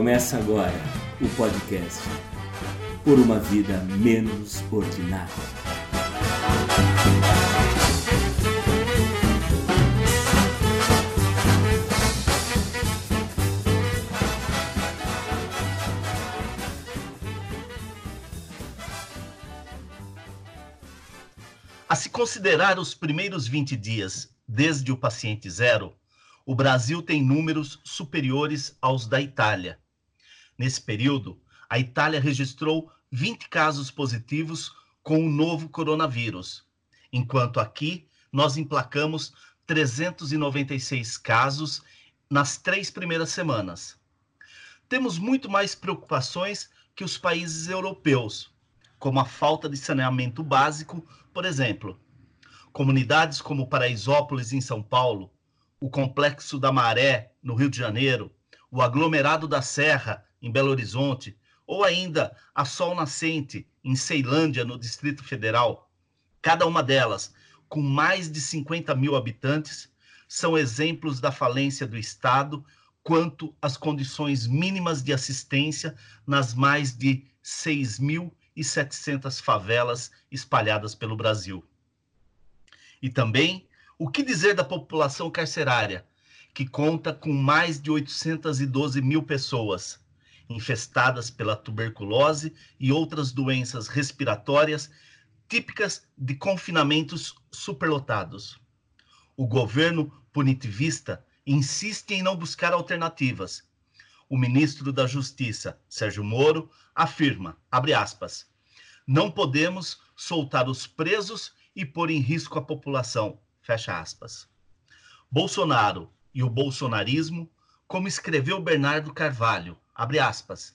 Começa agora o podcast Por uma Vida Menos Ordinária. A se considerar os primeiros 20 dias desde o paciente zero, o Brasil tem números superiores aos da Itália. Nesse período, a Itália registrou 20 casos positivos com o novo coronavírus, enquanto aqui nós emplacamos 396 casos nas 3 primeiras semanas. Temos muito mais preocupações que os países europeus, como a falta de saneamento básico, por exemplo. Comunidades como Paraisópolis, em São Paulo, o Complexo da Maré, no Rio de Janeiro, o aglomerado da Serra, em Belo Horizonte, ou ainda a Sol Nascente, em Ceilândia, no Distrito Federal, cada uma delas, com mais de 50 mil habitantes, são exemplos da falência do Estado quanto às condições mínimas de assistência nas mais de 6.700 favelas espalhadas pelo Brasil. E também, o que dizer da população carcerária, que conta com mais de 812 mil pessoas, infestadas pela tuberculose e outras doenças respiratórias típicas de confinamentos superlotados? O governo punitivista insiste em não buscar alternativas. O ministro da Justiça, Sérgio Moro, afirma, abre aspas, "Não podemos soltar os presos e pôr em risco a população." Fecha aspas. Bolsonaro e o bolsonarismo, como escreveu Bernardo Carvalho, abre aspas,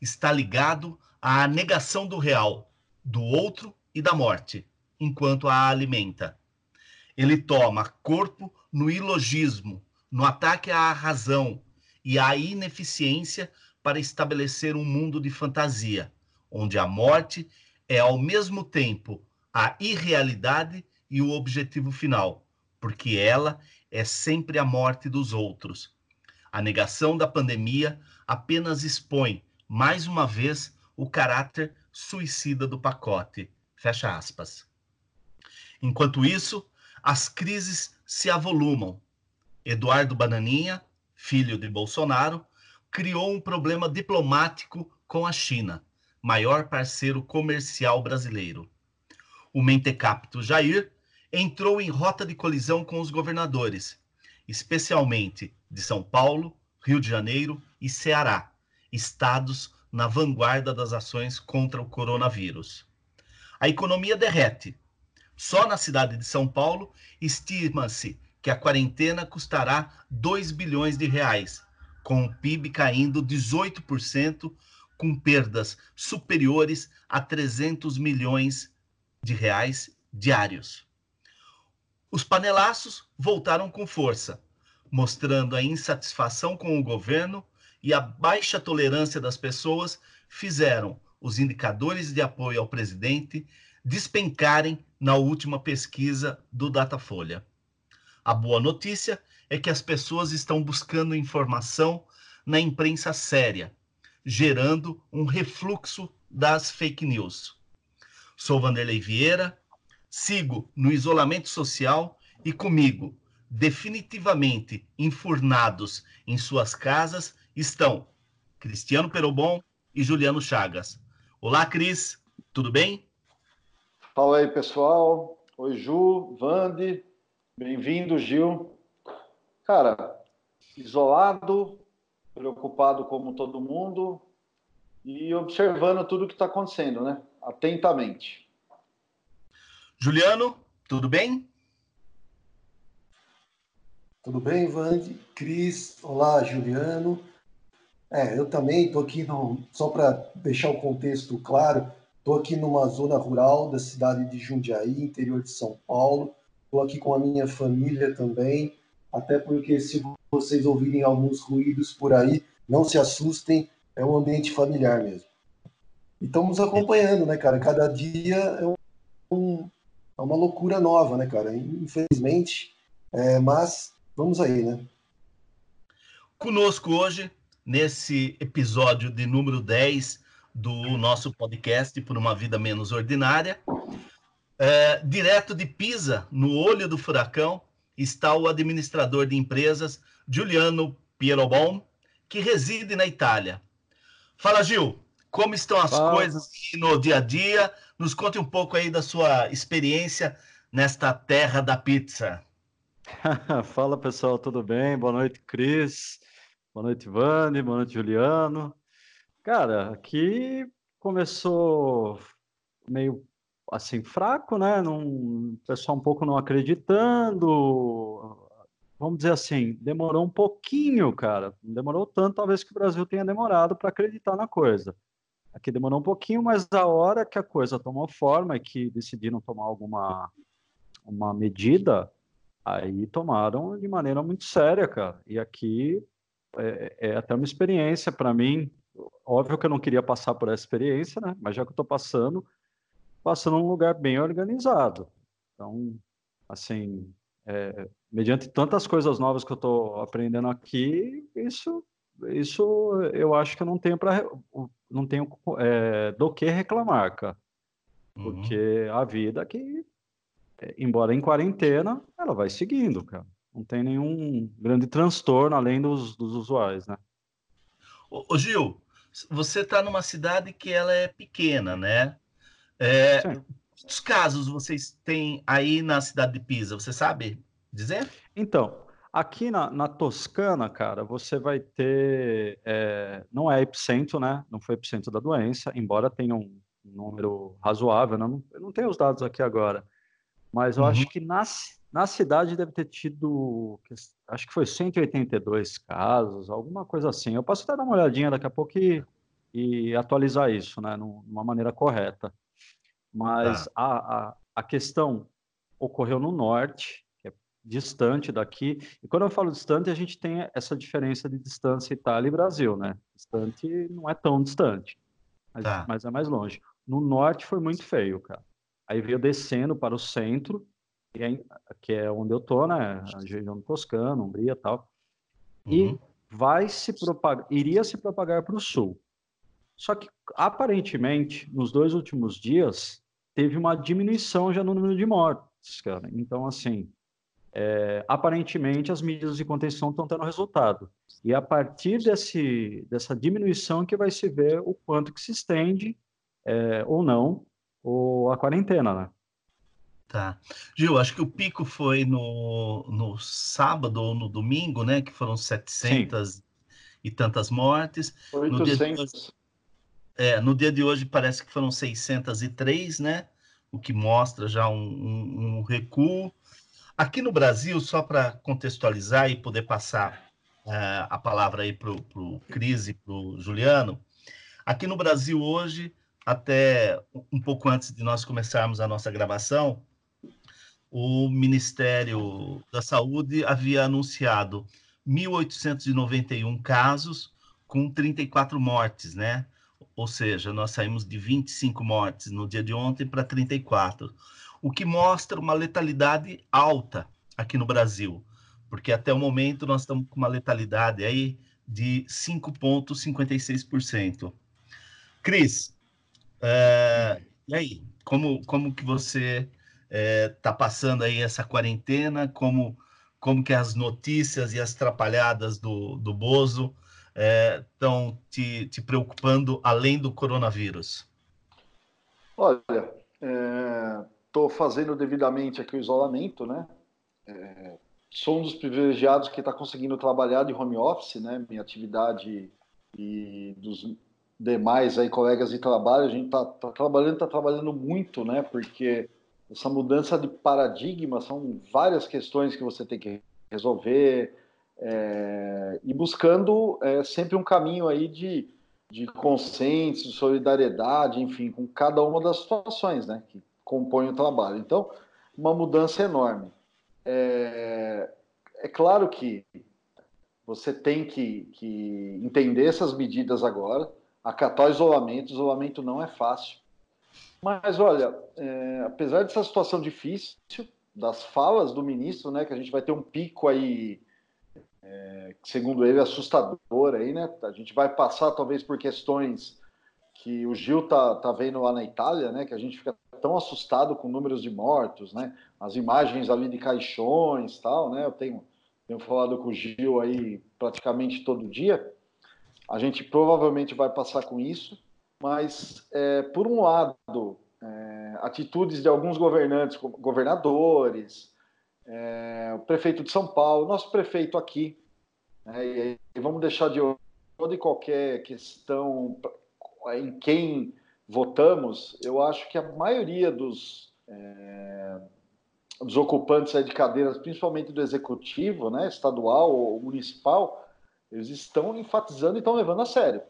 está ligado à negação do real, do outro e da morte, enquanto a alimenta. Ele toma corpo no ilogismo, no ataque à razão e à ineficiência para estabelecer um mundo de fantasia, onde a morte é ao mesmo tempo a irrealidade e o objetivo final, porque ela é sempre a morte dos outros. A negação da pandemia apenas expõe, mais uma vez, o caráter suicida do pacote. Fecha aspas. Enquanto isso, as crises se avolumam. Eduardo Bananinha, filho de Bolsonaro, criou um problema diplomático com a China, maior parceiro comercial brasileiro. O mentecapto Jair entrou em rota de colisão com os governadores, especialmente de São Paulo, Rio de Janeiro e Ceará, estados na vanguarda das ações contra o coronavírus. A economia derrete. Só na cidade de São Paulo, estima-se que a quarentena custará 2 bilhões de reais, com o PIB caindo 18%, com perdas superiores a 300 milhões de reais diários. Os panelaços voltaram com força, mostrando a insatisfação com o governo e a baixa tolerância das pessoas fizeram os indicadores de apoio ao presidente despencarem na última pesquisa do Datafolha. A boa notícia é que as pessoas estão buscando informação na imprensa séria, gerando um refluxo das fake news. Sou Wanderlei Vieira, sigo no isolamento social e comigo, definitivamente enfurnados em suas casas, estão Cristiano Perobon e Juliano Chagas. Olá, Cris, tudo bem? Fala aí, pessoal. Oi, Ju, Vande, bem-vindo, Gil. Cara, isolado, preocupado como todo mundo e observando tudo o que está acontecendo, né? Atentamente. Juliano, tudo bem? Tudo bem, Vande, Cris, olá, Juliano. Eu também estou aqui, só para deixar o contexto claro, estou aqui numa zona rural da cidade de Jundiaí, interior de São Paulo. Estou aqui com a minha família também, até porque se vocês ouvirem alguns ruídos por aí, não se assustem, é um ambiente familiar mesmo. E estamos acompanhando, né, cara? Cada dia é uma loucura nova, né, cara? Infelizmente, mas vamos aí, né? Conosco hoje, nesse episódio de número 10 do nosso podcast Por uma Vida Menos Ordinária. Direto de Pisa, no olho do furacão, está o administrador de empresas Juliano Perobon, que reside na Itália. Fala, Gil, como estão as coisas no dia a dia? Nos conte um pouco aí da sua experiência nesta terra da pizza. Fala, pessoal, tudo bem? Boa noite, Cris. Boa noite, Vani. Boa noite, Juliano. Cara, aqui começou meio assim fraco, né? O pessoal um pouco não acreditando. Vamos dizer assim, demorou um pouquinho, cara. Não demorou tanto, talvez, que o Brasil tenha demorado para acreditar na coisa. Aqui demorou um pouquinho, mas a hora que a coisa tomou forma e que decidiram tomar uma medida, aí tomaram de maneira muito séria, cara. E aqui é até uma experiência para mim. Óbvio que eu não queria passar por essa experiência, né? Mas já que eu estou passando num lugar bem organizado. Então, assim... mediante tantas coisas novas que eu estou aprendendo aqui, isso eu acho que eu não tenho do que reclamar, cara. Porque a vida aqui, embora em quarentena, ela vai seguindo, cara. Não tem nenhum grande transtorno além dos usuais, né? Ô Gil, você está numa cidade que ela é pequena, né? Sim. Quantos casos vocês têm aí na cidade de Pisa? Você sabe dizer? Então, aqui na Toscana, cara, você vai ter... não é epicentro, né? Não foi epicentro da doença, embora tenha um número razoável, né? Eu não tenho os dados aqui agora. Mas eu acho que na cidade deve ter tido... Acho que foi 182 casos, alguma coisa assim. Eu posso até dar uma olhadinha daqui a pouco e atualizar isso, né? De uma maneira correta. Mas a questão ocorreu no norte, que é distante daqui. E quando eu falo distante, a gente tem essa diferença de distância Itália e Brasil, né? Distante não é tão distante, mas é mais longe. No norte foi muito feio, cara. Aí veio descendo para o centro, que é onde eu tô, né? A região Toscana, Umbria e tal. E iria se propagar para o sul. Só que, aparentemente, nos 2 últimos dias, teve uma diminuição já no número de mortes, cara. Então, assim, aparentemente, as medidas de contenção estão tendo resultado. E a partir dessa diminuição que vai se ver o quanto que se estende, ou não, a quarentena, né? Tá. Gil, acho que o pico foi no sábado ou no domingo, né? Que foram 700 e tantas mortes. 800. No dia de hoje parece que foram 603, né? O que mostra já um recuo. Aqui no Brasil, só para contextualizar e poder passar a palavra aí para o Cris e para o Juliano, aqui no Brasil hoje, até um pouco antes de nós começarmos a nossa gravação, o Ministério da Saúde havia anunciado 1.891 casos com 34 mortes, né? Ou seja, nós saímos de 25 mortes no dia de ontem para 34, o que mostra uma letalidade alta aqui no Brasil, porque até o momento nós estamos com uma letalidade aí de 5,56%. Cris, e aí, como que você está passando aí essa quarentena, como que as notícias e as atrapalhadas do Bozo estão te preocupando além do coronavírus? Olha, estou fazendo devidamente aqui o isolamento, né? Sou um dos privilegiados que está conseguindo trabalhar de home office, né? Minha atividade e dos demais aí, colegas de trabalho, a gente está trabalhando muito, né? Porque essa mudança de paradigma, são várias questões que você tem que resolver, e buscando sempre um caminho aí de consenso, de solidariedade, enfim, com cada uma das situações, né, que compõem o trabalho. Então, uma mudança enorme. É claro que você tem que entender essas medidas agora, acatar o isolamento não é fácil. Mas, olha, apesar dessa situação difícil, das falas do ministro, né, que a gente vai ter um pico aí segundo ele, assustador aí, né? A gente vai passar talvez por questões que o Gil tá vendo lá na Itália, né? Que a gente fica tão assustado com números de mortos, né? As imagens ali de caixões, tal, né? Eu tenho falado com o Gil aí praticamente todo dia. A gente provavelmente vai passar com isso, mas por um lado, atitudes de alguns governantes, como governadores, o prefeito de São Paulo, nosso prefeito aqui, né, e vamos deixar de olho toda e qualquer questão em quem votamos. Eu acho que a maioria dos ocupantes aí de cadeiras, principalmente do executivo, né, estadual ou municipal, eles estão enfatizando e estão levando a sério.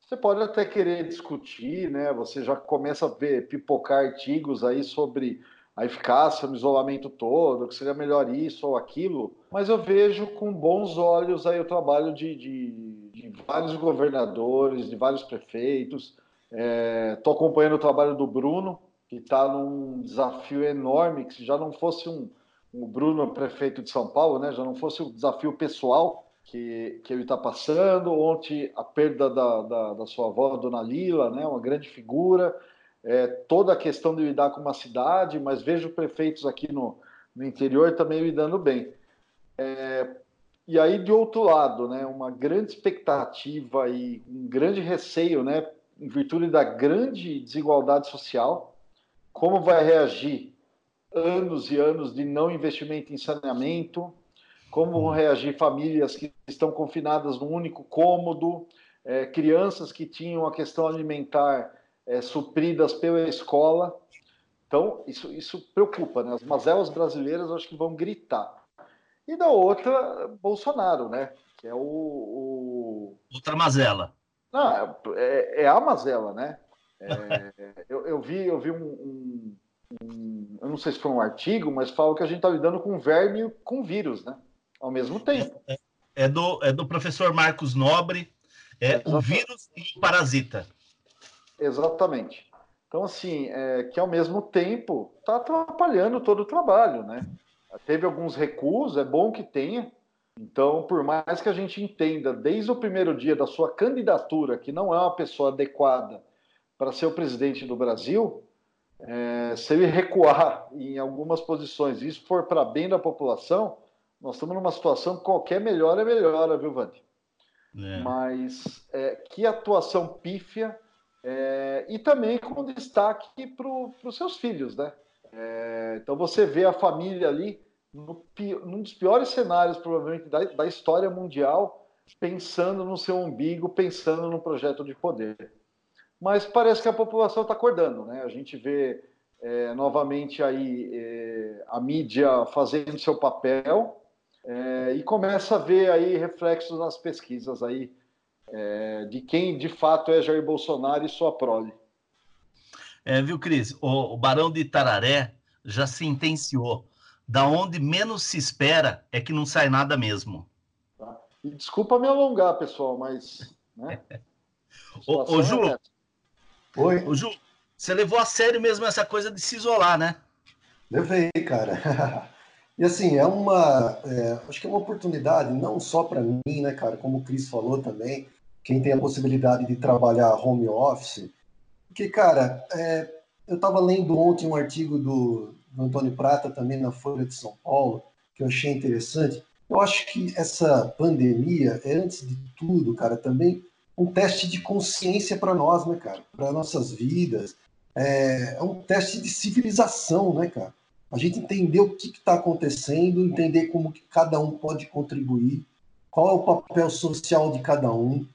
Você pode até querer discutir, né? Você já começa a ver pipocar artigos aí sobre a eficácia no isolamento todo, que seria melhor isso ou aquilo, mas eu vejo com bons olhos aí o trabalho de vários governadores, de vários prefeitos. Estou acompanhando o trabalho do Bruno, que está num desafio enorme, que se já não fosse o Bruno, prefeito de São Paulo, né? Já não fosse um desafio pessoal que ele está passando. Ontem a perda da sua avó, Dona Lila, né, uma grande figura, toda a questão de lidar com uma cidade, mas vejo prefeitos aqui no interior também lidando bem. E aí, de outro lado, né, uma grande expectativa e um grande receio, né, em virtude da grande desigualdade social, como vai reagir anos e anos de não investimento em saneamento, como reagir famílias que estão confinadas num único cômodo, crianças que tinham a questão alimentar supridas pela escola. Então, isso preocupa, né? As mazelas brasileiras, eu acho que vão gritar. E da outra, Bolsonaro, né? Que é outra mazela. Ah, é a mazela, né? Eu vi um... Eu não sei se foi um artigo, mas fala que a gente está lidando com verme e com vírus, né? Ao mesmo tempo. É do professor Marcos Nobre, o vírus e o parasita. Exatamente. Então, assim, que ao mesmo tempo está atrapalhando todo o trabalho, né? Teve alguns recuos, é bom que tenha. Então, por mais que a gente entenda, desde o primeiro dia da sua candidatura, que não é uma pessoa adequada para ser o presidente do Brasil, se ele recuar em algumas posições e isso for para bem da população, nós estamos numa situação que qualquer melhora é melhora, viu, Vande? Mas que atuação pífia, e também com destaque para os seus filhos, né? Então você vê a família ali num dos piores cenários, provavelmente, da história mundial, pensando no seu umbigo, pensando no projeto de poder. Mas parece que a população está acordando, né? A gente vê novamente aí a mídia fazendo seu papel, e começa a ver aí reflexos nas pesquisas aí, de quem de fato é Jair Bolsonaro e sua prole. Viu, Cris? O Barão de Itararé já sentenciou. Da onde menos se espera é que não sai nada mesmo. Tá. E desculpa me alongar, pessoal, mas... Né? Ô, Ju, você levou a sério mesmo essa coisa de se isolar, né? Levei, cara. E assim, acho que é uma oportunidade, não só para mim, né, cara? Como o Cris falou também, quem tem a possibilidade de trabalhar home office. Porque, cara, eu estava lendo ontem um artigo do Antônio Prata, também na Folha de São Paulo, que eu achei interessante. Eu acho que essa pandemia é, antes de tudo, cara, também um teste de consciência para nós, né, cara? Para nossas vidas. É um teste de civilização, né, cara? A gente entender o que está acontecendo, entender como que cada um pode contribuir, qual é o papel social de cada um.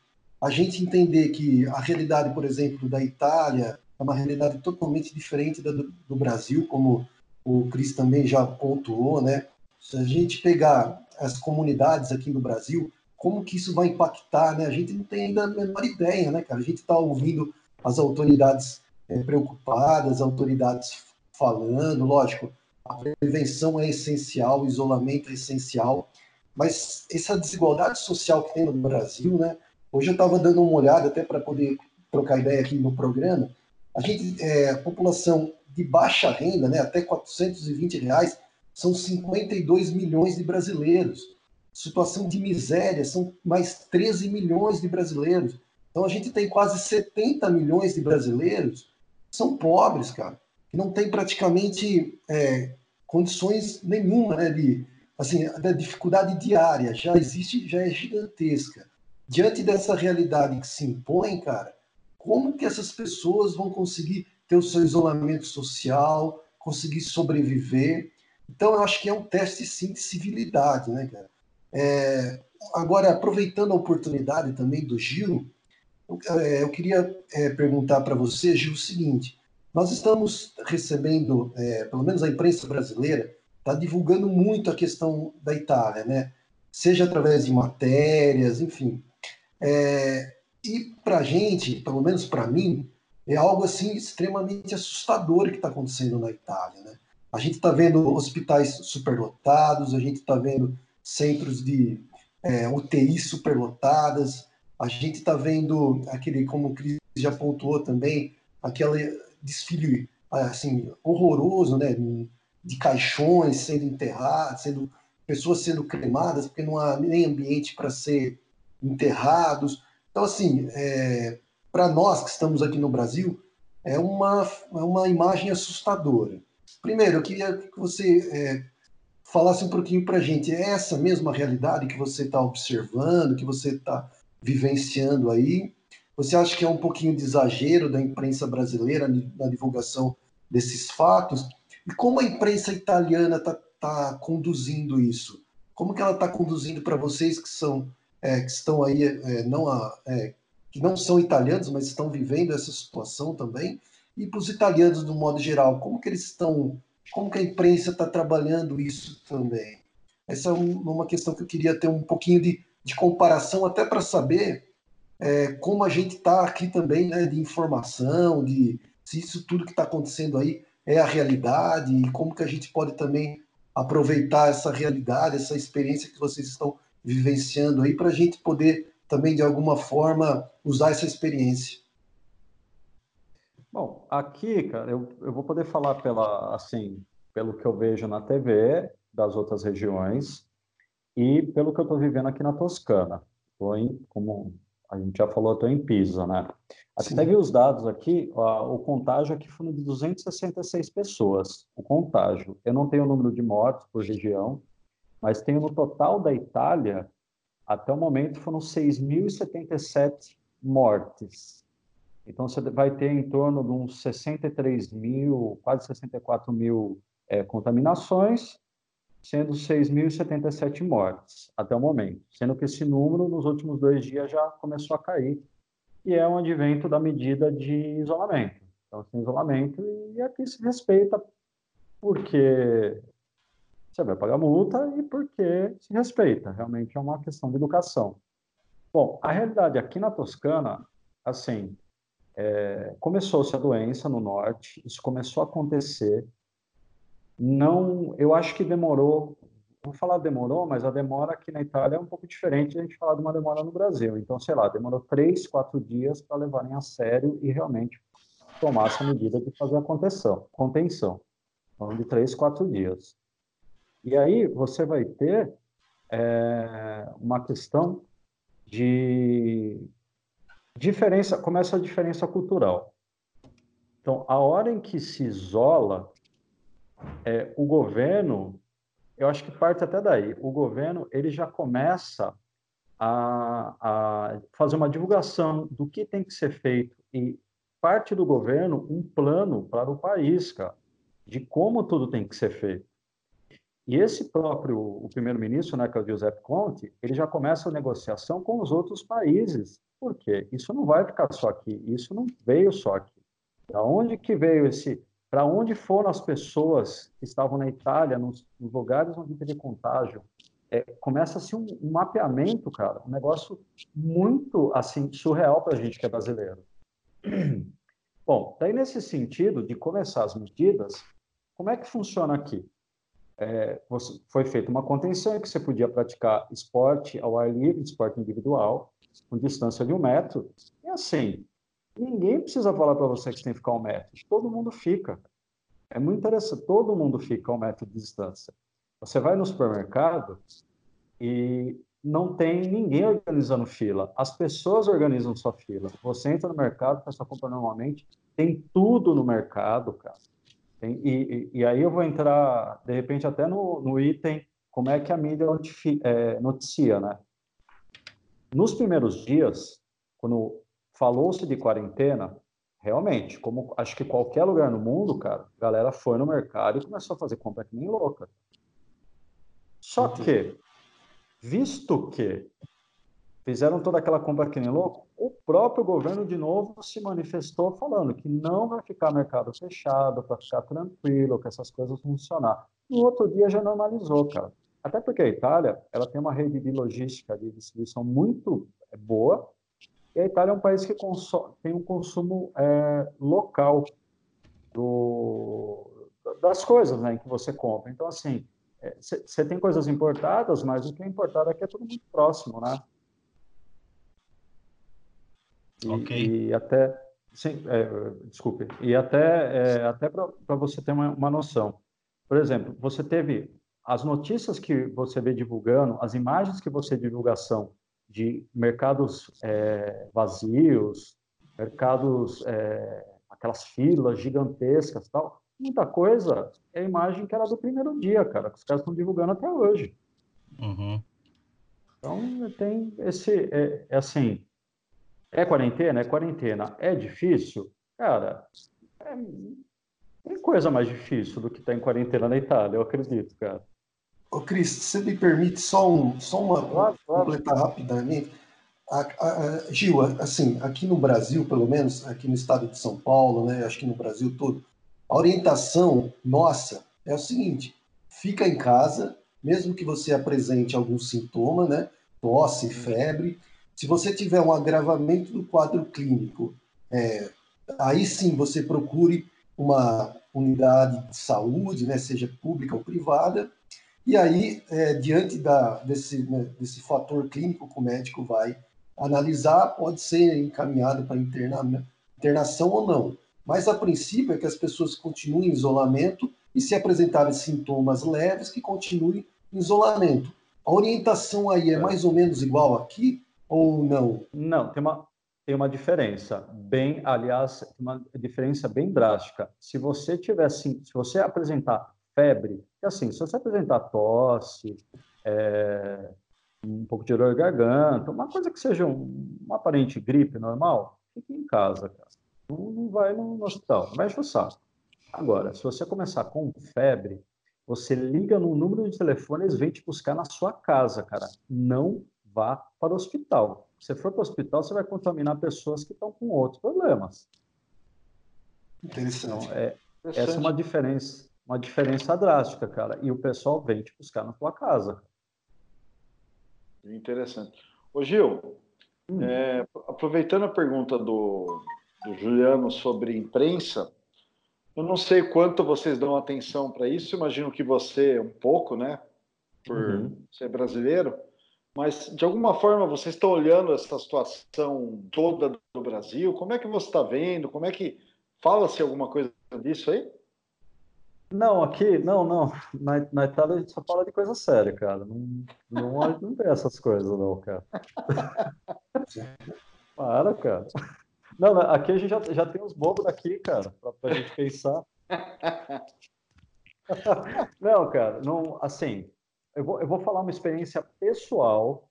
A gente entender que a realidade, por exemplo, da Itália é uma realidade totalmente diferente da do Brasil, como o Cris também já pontuou, né? Se a gente pegar as comunidades aqui no Brasil, como que isso vai impactar, né? A gente não tem ainda a menor ideia, né, cara? A gente está ouvindo as autoridades preocupadas, as autoridades falando, lógico, a prevenção é essencial, o isolamento é essencial, mas essa desigualdade social que tem no Brasil, né? Hoje eu estava dando uma olhada até para poder trocar ideia aqui no programa, a população de baixa renda, né, até R$ 420, são 52 milhões de brasileiros. situação de miséria, são mais 13 milhões de brasileiros. Então a gente tem quase 70 milhões de brasileiros que são pobres, cara, que não tem praticamente condições nenhuma, né, de, assim, a dificuldade diária já existe, já é gigantesca. Diante dessa realidade que se impõe, cara, como que essas pessoas vão conseguir ter o seu isolamento social, conseguir sobreviver? Então, eu acho que é um teste, sim, de civilidade, né, cara? Agora, aproveitando a oportunidade também do Gil, eu queria perguntar para você, Gil, o seguinte: nós estamos recebendo, pelo menos a imprensa brasileira, está divulgando muito a questão da Itália, né? Seja através de matérias, enfim. E para a gente, pelo menos para mim, é algo assim extremamente assustador que está acontecendo na Itália, né? A gente está vendo hospitais superlotados, a gente está vendo centros de UTI superlotadas, a gente está vendo aquele, como o Cris já pontuou também, aquele desfile assim, horroroso, né, de caixões sendo enterrados, pessoas sendo cremadas, porque não há nem ambiente para ser enterrados. Então, assim, para nós que estamos aqui no Brasil, é uma imagem assustadora. Primeiro, eu queria que você falasse um pouquinho para a gente. É essa mesma realidade que você está observando, que você está vivenciando aí? Você acha que é um pouquinho de exagero da imprensa brasileira na divulgação desses fatos? E como a imprensa italiana está conduzindo isso? Como que ela está conduzindo para vocês que estão aí, que não são italianos, mas estão vivendo essa situação também? E para os italianos, do modo geral, como que a imprensa está trabalhando isso também? Essa é uma questão que eu queria ter um pouquinho de comparação, até para saber como a gente está aqui também, né, de informação, de se isso tudo que está acontecendo aí é a realidade, e como que a gente pode também aproveitar essa realidade, essa experiência que vocês estão vivenciando aí, para a gente poder também, de alguma forma, usar essa experiência. Bom, aqui, cara, eu vou poder falar pelo que eu vejo na TV das outras regiões e pelo que eu estou vivendo aqui na Toscana. Como a gente já falou, estou em Pisa, né? Até vi os dados aqui, o contágio aqui foi de 266 pessoas, o contágio. Eu não tenho o número de mortos por região, mas tenho no total da Itália, até o momento foram 6.077 mortes. Então, você vai ter em torno de uns 63 mil, quase 64 mil contaminações, sendo 6.077 mortes até o momento. Sendo que esse número, nos últimos 2 dias, já começou a cair, e é um advento da medida de isolamento. Então, tem isolamento e aqui se respeita porque você vai pagar multa e porque se respeita. Realmente é uma questão de educação. Bom, a realidade aqui na Toscana, assim... começou-se a doença no norte, isso começou a acontecer. Não, eu acho que demorou, vou falar demorou, mas a demora aqui na Itália é um pouco diferente de a gente falar de uma demora no Brasil. Então, sei lá, demorou 3, 4 dias para levarem a sério e realmente tomar essa medida de fazer a contenção. Então, de 3, 4 dias. E aí você vai ter uma questão de... começa a diferença cultural. Então, a hora em que se isola, o governo, eu acho que parte até daí, o governo ele já começa a fazer uma divulgação do que tem que ser feito, e parte do governo um plano para o país, cara, de como tudo tem que ser feito. E esse próprio, o primeiro-ministro, né, que é o Giuseppe Conte, ele já começa a negociação com os outros países. Por quê? Isso não vai ficar só aqui, isso não veio só aqui. Da onde que veio esse... Para onde foram as pessoas que estavam na Itália, nos lugares onde teve contágio? Começa-se um mapeamento, cara, um negócio muito, assim, surreal para a gente que é brasileiro. Bom, daí nesse sentido de começar as medidas, como é que funciona aqui? Foi feita uma contenção que você podia praticar esporte ao ar livre, esporte individual, com distância de 1 metro. E assim, ninguém precisa falar para você que você tem que ficar 1 metro. Todo mundo fica. É muito interessante. Todo mundo fica a 1 metro de distância. Você vai no supermercado, e não tem ninguém organizando fila. As pessoas organizam sua fila. Você entra no mercado, faz sua compra normalmente, tem tudo no mercado, cara. Tem, e aí eu vou entrar, de repente, até no item, como é que a mídia noticia, né? Nos primeiros dias, quando falou-se de quarentena, realmente, como acho que qualquer lugar no mundo, cara, a galera foi no mercado e começou a fazer compra que nem louca. Só que, visto que fizeram toda aquela compra que nem louco, o próprio governo de novo se manifestou falando que não vai ficar mercado fechado, para ficar tranquilo, que essas coisas vão funcionar. No outro dia já normalizou, cara. Até porque a Itália, ela tem uma rede de logística, de distribuição muito boa, e a Itália é um país que tem um consumo local das coisas, né, que você compra. Então, assim, você tem coisas importadas, mas o que é importado aqui é tudo muito próximo, né? E até, sim, desculpe, e até para você ter uma noção. Por exemplo, você teve as notícias que você vê divulgando, as imagens que você divulgação de mercados vazios, mercados, aquelas filas gigantescas e tal, muita coisa é a imagem que era do primeiro dia, cara, que os caras estão divulgando até hoje. Uhum. Então, tem esse... assim, é quarentena? É quarentena. É difícil? Cara, tem coisa mais difícil do que estar em quarentena na Itália, eu acredito, cara. Ô, Cris, você me permite só uma completar rapidamente? Gil, assim, aqui no Brasil, pelo menos, aqui no estado de São Paulo, né, acho que no Brasil todo, a orientação nossa é o seguinte: fica em casa, mesmo que você apresente algum sintoma, né, tosse, febre, se você tiver um agravamento do quadro clínico, aí sim você procure uma unidade de saúde, né, seja pública ou privada. E aí, diante desse fator clínico que o médico vai analisar, pode ser encaminhado para internação ou não. Mas, a princípio, é que as pessoas continuem em isolamento e, se apresentarem sintomas leves, que continuem em isolamento. A orientação aí é mais ou menos igual aqui ou não? Não, tem uma diferença. Aliás, uma diferença bem drástica. Se você apresentar febre, e assim, se você apresentar tosse, um pouco de dor de garganta, uma coisa que seja uma aparente gripe normal, fique em casa, cara. Não vai no hospital, não vai encher o saco. Agora, se você começar com febre, você liga no número de telefone, eles vêm te buscar na sua casa, cara. Não vá para o hospital. Se for para o hospital, você vai contaminar pessoas que estão com outros problemas. Interessante. Então, essa é uma diferença drástica, cara. E o pessoal vem te buscar na tua casa. Interessante. Ô, Gil, aproveitando a pergunta do Juliano sobre imprensa, eu não sei quanto vocês dão atenção para isso, imagino que você um pouco, né, por ser brasileiro, mas de alguma forma vocês estão olhando essa situação toda do Brasil, como é que você está vendo, como é que fala-se alguma coisa disso aí? Não, aqui, não. Na Itália a gente só fala de coisa séria, cara. Não tem essas coisas, não, cara. Para, cara. Não, aqui a gente já tem uns bobos daqui, cara, pra gente pensar. Não, cara, não, assim, eu vou falar uma experiência pessoal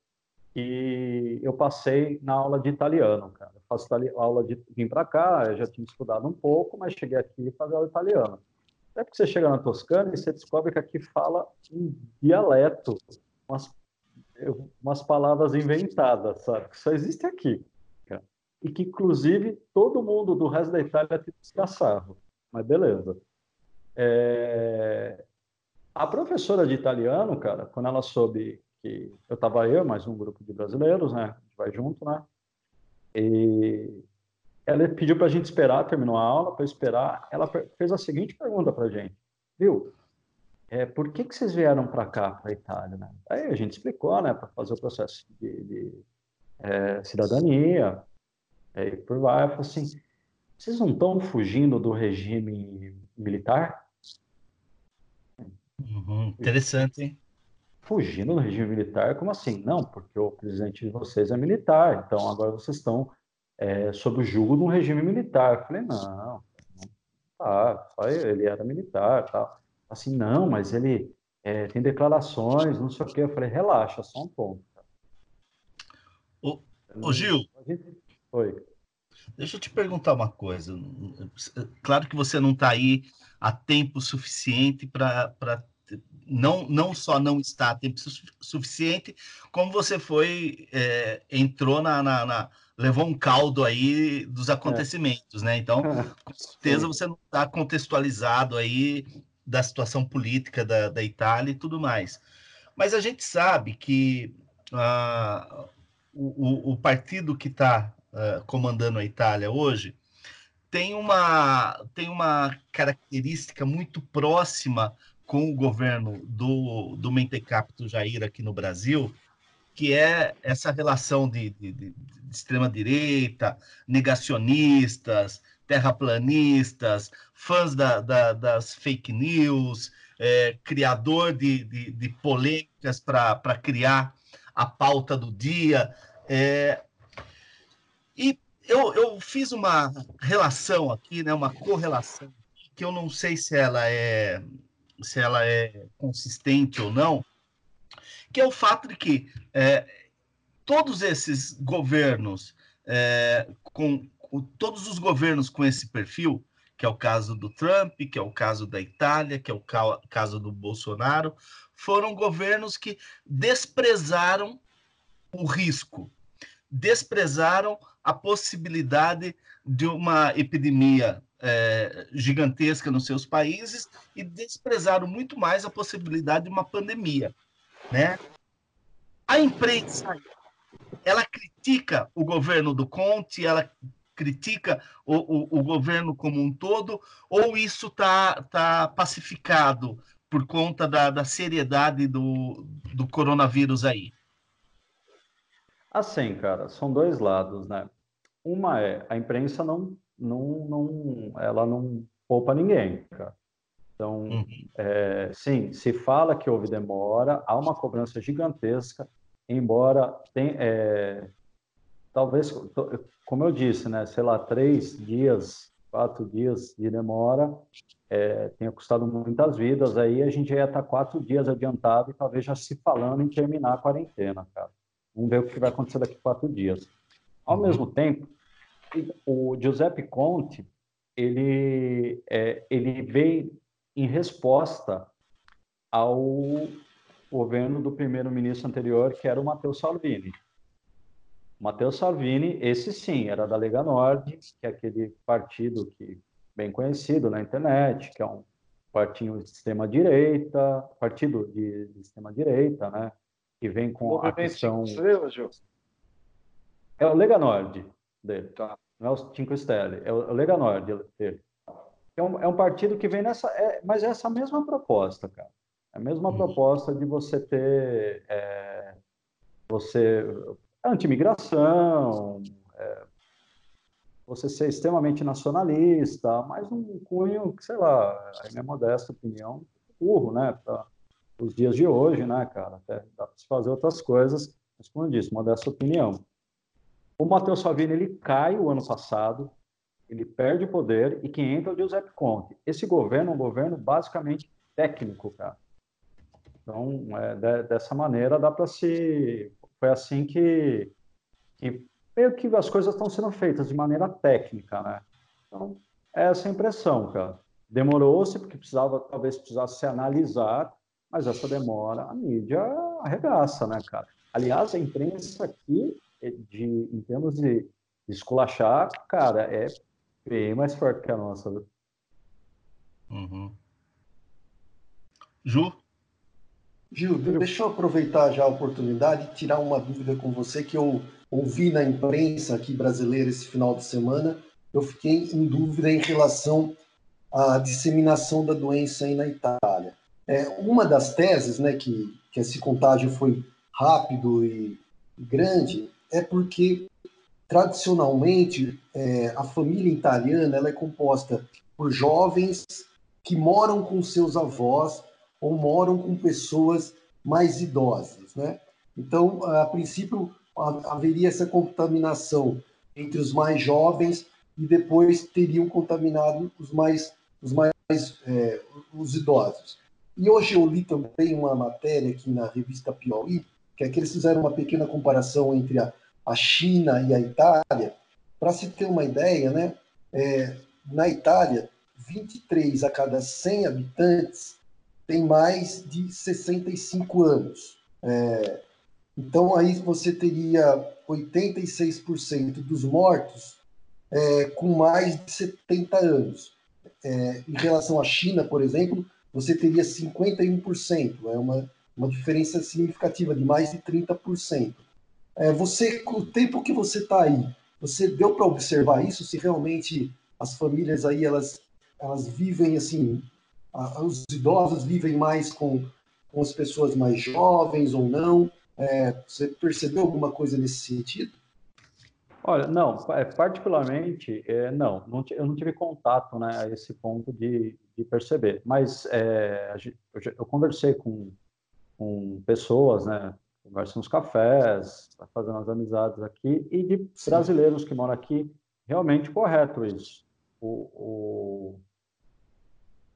que eu passei na aula de italiano, cara. Eu faço aula de... Vim pra cá, eu já tinha estudado um pouco, mas cheguei aqui e fazia aula italiana. Até porque você chega na Toscana e você descobre que aqui fala um dialeto, umas palavras inventadas, sabe? Que só existe aqui, cara. E que, inclusive, todo mundo do resto da Itália tem desgraçado. Mas beleza. A professora de italiano, cara, quando ela soube que eu estava mais um grupo de brasileiros, né? A gente vai junto, né? E... ela pediu para a gente esperar, terminou a aula, para esperar. Ela fez a seguinte pergunta para a gente, viu? Por que vocês vieram para cá, para a Itália? Né? Aí a gente explicou, né, para fazer o processo de cidadania, e por lá. Ela falou assim: vocês não estão fugindo do regime militar? Uhum, interessante, hein? fugindo do regime militar, como assim? Não, porque o presidente de vocês é militar, então agora vocês estão sob o jugo de um regime militar. Eu falei, não, ele era militar, tá. Assim, não, mas ele tem declarações, não sei o quê. Eu falei, relaxa, só um ponto. Ô Gil, oi. Deixa eu te perguntar uma coisa. Claro que você não está aí há tempo suficiente para... Não só não está a tempo suficiente, como você foi, entrou levou um caldo aí dos acontecimentos, né? Então, com certeza você não está contextualizado aí da situação política da Itália e tudo mais. Mas a gente sabe que o partido que está comandando a Itália hoje tem uma característica muito próxima com o governo do mentecapto Jair aqui no Brasil, que é essa relação de extrema-direita, negacionistas, terraplanistas, fãs das fake news, criador de polêmicas para criar a pauta do dia. E eu fiz uma relação aqui, né, uma correlação, que eu não sei se ela é consistente ou não, que é o fato de que todos esses governos, todos os governos com esse perfil, que é o caso do Trump, que é o caso da Itália, que é o caso do Bolsonaro, foram governos que desprezaram o risco, desprezaram a possibilidade de uma epidemia gigantesca nos seus países e desprezaram muito mais a possibilidade de uma pandemia, né? A imprensa, ela critica o governo do Conte, ela critica o governo como um todo, ou isso tá pacificado por conta da seriedade do coronavírus aí? Assim, cara, são dois lados, né? Uma é, a imprensa ela não poupa ninguém, cara. Então, sim, se fala que houve demora, há uma cobrança gigantesca, embora talvez, como eu disse, né, sei lá, 3 dias, 4 dias de demora, tenha custado muitas vidas, aí a gente ia estar 4 dias adiantado e talvez já se falando em terminar a quarentena, cara. Vamos ver o que vai acontecer daqui a 4 dias. Ao mesmo tempo, o Giuseppe Conte, ele veio em resposta ao governo do primeiro-ministro anterior, que era o Matteo Salvini. Matteo Salvini, esse sim, era da Lega Nord, que é aquele partido bem conhecido na internet, que é um partido de extrema-direita, né? Que vem com a questão... É o Lega Nord dele, tá? Não é o 5 Stelle, é o Lega Nord dele. É um partido que vem nessa... mas é essa mesma proposta, cara. É a mesma proposta de você ter... anti-imigração, você ser extremamente nacionalista, mas um cunho, sei lá, a minha modesta opinião, burro, né? Para os dias de hoje, né, cara? Até dá para se fazer outras coisas, mas como eu disse, modesta opinião. O Matteo Salvini, ele cai o ano passado, ele perde o poder, e quem entra é o Giuseppe Conte. Esse governo é um governo basicamente técnico, cara. Então, dessa maneira, dá para se... Foi assim que meio que as coisas estão sendo feitas de maneira técnica, né? Então, é essa impressão, cara. Demorou-se, porque talvez precisasse se analisar, mas essa demora, a mídia arregaça, né, cara? Aliás, a imprensa aqui... em termos de esculachar, cara, é bem mais forte que a nossa. Gil, deixa eu aproveitar já a oportunidade e tirar uma dúvida com você que eu ouvi na imprensa aqui brasileira esse final de semana. Eu fiquei em dúvida em relação à disseminação da doença aí na Itália. Uma das teses, né, que esse contágio foi rápido e grande... é porque, tradicionalmente, a família italiana ela é composta por jovens que moram com seus avós ou moram com pessoas mais idosas, né? Então, a princípio, haveria essa contaminação entre os mais jovens e depois teriam contaminado os idosos. E hoje eu li também uma matéria aqui na revista Piauí, que é que eles fizeram uma pequena comparação entre a China e a Itália. Para se ter uma ideia, né, na Itália, 23 a cada 100 habitantes tem mais de 65 anos. Então, aí você teria 86% dos mortos com mais de 70 anos. Em relação à China, por exemplo, você teria 51%. É uma diferença significativa de mais de 30%. O tempo que você está aí, você deu para observar isso? Se realmente as famílias aí, elas vivem assim, os idosos vivem mais com as pessoas mais jovens ou não? Você percebeu alguma coisa nesse sentido? Olha, não, particularmente, não, eu não tive contato, né, a esse ponto de perceber, mas eu conversei com pessoas, né, conversei nos cafés, fazendo as amizades aqui, e de brasileiros que moram aqui, realmente correto isso. O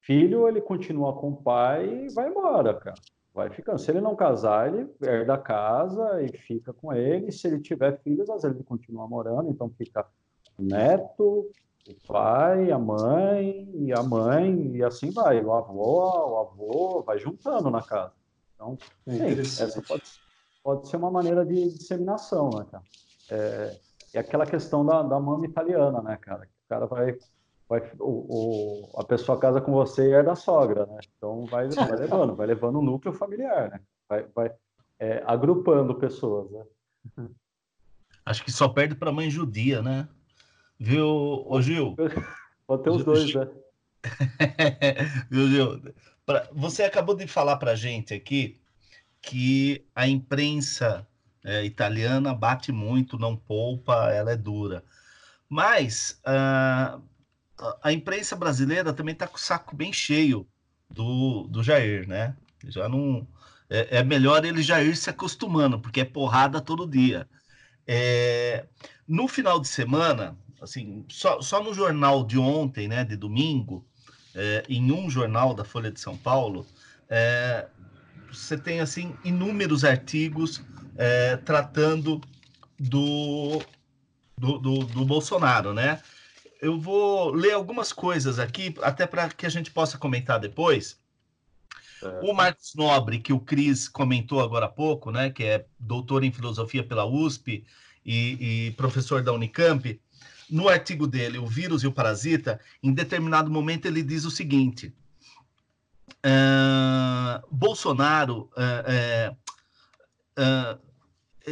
filho, ele continua com o pai e vai embora, cara. Vai ficando. Se ele não casar, ele herda a casa e fica com ele. Se ele tiver filhos, às vezes ele continua morando, então fica o neto, o pai, a mãe, e assim vai. O avô, vai juntando na casa. Então, essa pode ser uma maneira de disseminação, né, cara? É aquela questão da mama italiana, né, cara? O cara a pessoa casa com você e herda a sogra, né? Então vai levando o núcleo familiar, né? Vai agrupando pessoas, né? Acho que só perde para mãe judia, né? Viu, ô Gil? Pode ter os dois, né? Viu, Gil? Você acabou de falar para a gente aqui que a imprensa italiana bate muito, não poupa, ela é dura. Mas a imprensa brasileira também está com o saco bem cheio do Jair, né? Já não é melhor ele já ir se acostumando, porque é porrada todo dia. No final de semana, assim, só no jornal de ontem, né, de domingo, em um jornal da Folha de São Paulo, você tem assim inúmeros artigos tratando do Bolsonaro, né? Eu vou ler algumas coisas aqui, até para que a gente possa comentar depois. O Marcos Nobre, que o Cris comentou agora há pouco, né, que é doutor em filosofia pela USP e professor da Unicamp, no artigo dele, O Vírus e o Parasita, em determinado momento ele diz o seguinte: Bolsonaro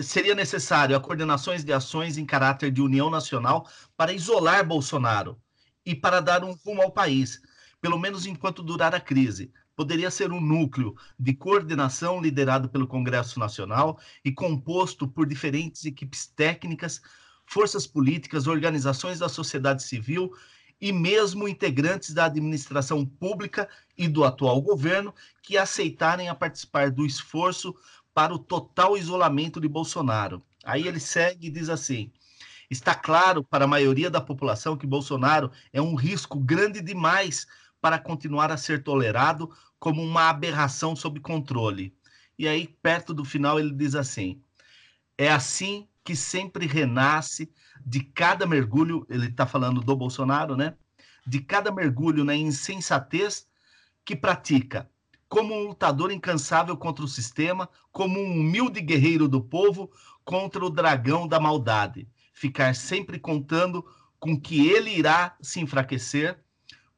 seria necessário a coordenações de ações em caráter de união nacional para isolar Bolsonaro e para dar um rumo ao país, pelo menos enquanto durar a crise. Poderia ser um núcleo de coordenação liderado pelo Congresso Nacional e composto por diferentes equipes técnicas, forças políticas, organizações da sociedade civil e mesmo integrantes da administração pública e do atual governo que aceitarem a participar do esforço para o total isolamento de Bolsonaro. Aí ele segue e diz assim: está claro para a maioria da população que Bolsonaro é um risco grande demais para continuar a ser tolerado como uma aberração sob controle. E aí, perto do final, ele diz assim: é assim que sempre renasce de cada mergulho, ele está falando do Bolsonaro, né? De cada mergulho na insensatez que pratica, como um lutador incansável contra o sistema, como um humilde guerreiro do povo contra o dragão da maldade. Ficar sempre contando com que ele irá se enfraquecer,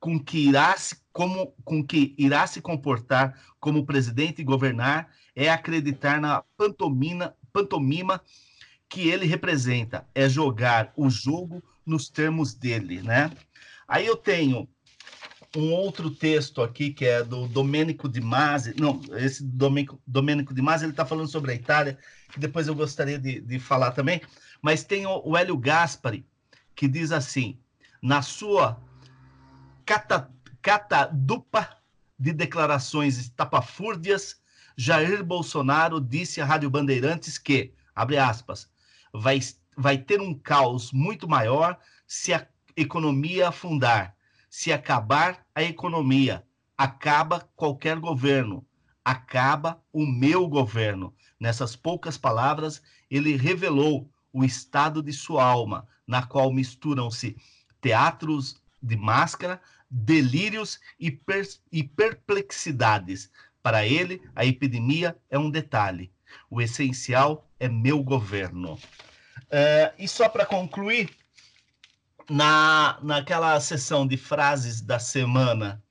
com que irá se comportar como presidente e governar, é acreditar na pantomima que ele representa, é jogar o jogo nos termos dele, né? Aí eu tenho um outro texto aqui, que é do Domênico de Masi. Não, esse Domênico de Masi, ele está falando sobre a Itália, que depois eu gostaria de falar também, mas tem o Hélio Gaspari, que diz assim: na sua catadupa de declarações estapafúrdias, Jair Bolsonaro disse à Rádio Bandeirantes que, abre aspas, vai ter um caos muito maior se a economia afundar. Se acabar a economia, acaba qualquer governo, acaba o meu governo. Nessas poucas palavras, ele revelou o estado de sua alma, na qual misturam-se teatros de máscara, delírios e perplexidades. Para ele, a epidemia é um detalhe. O essencial é meu governo. E só para concluir, naquela sessão de frases da semana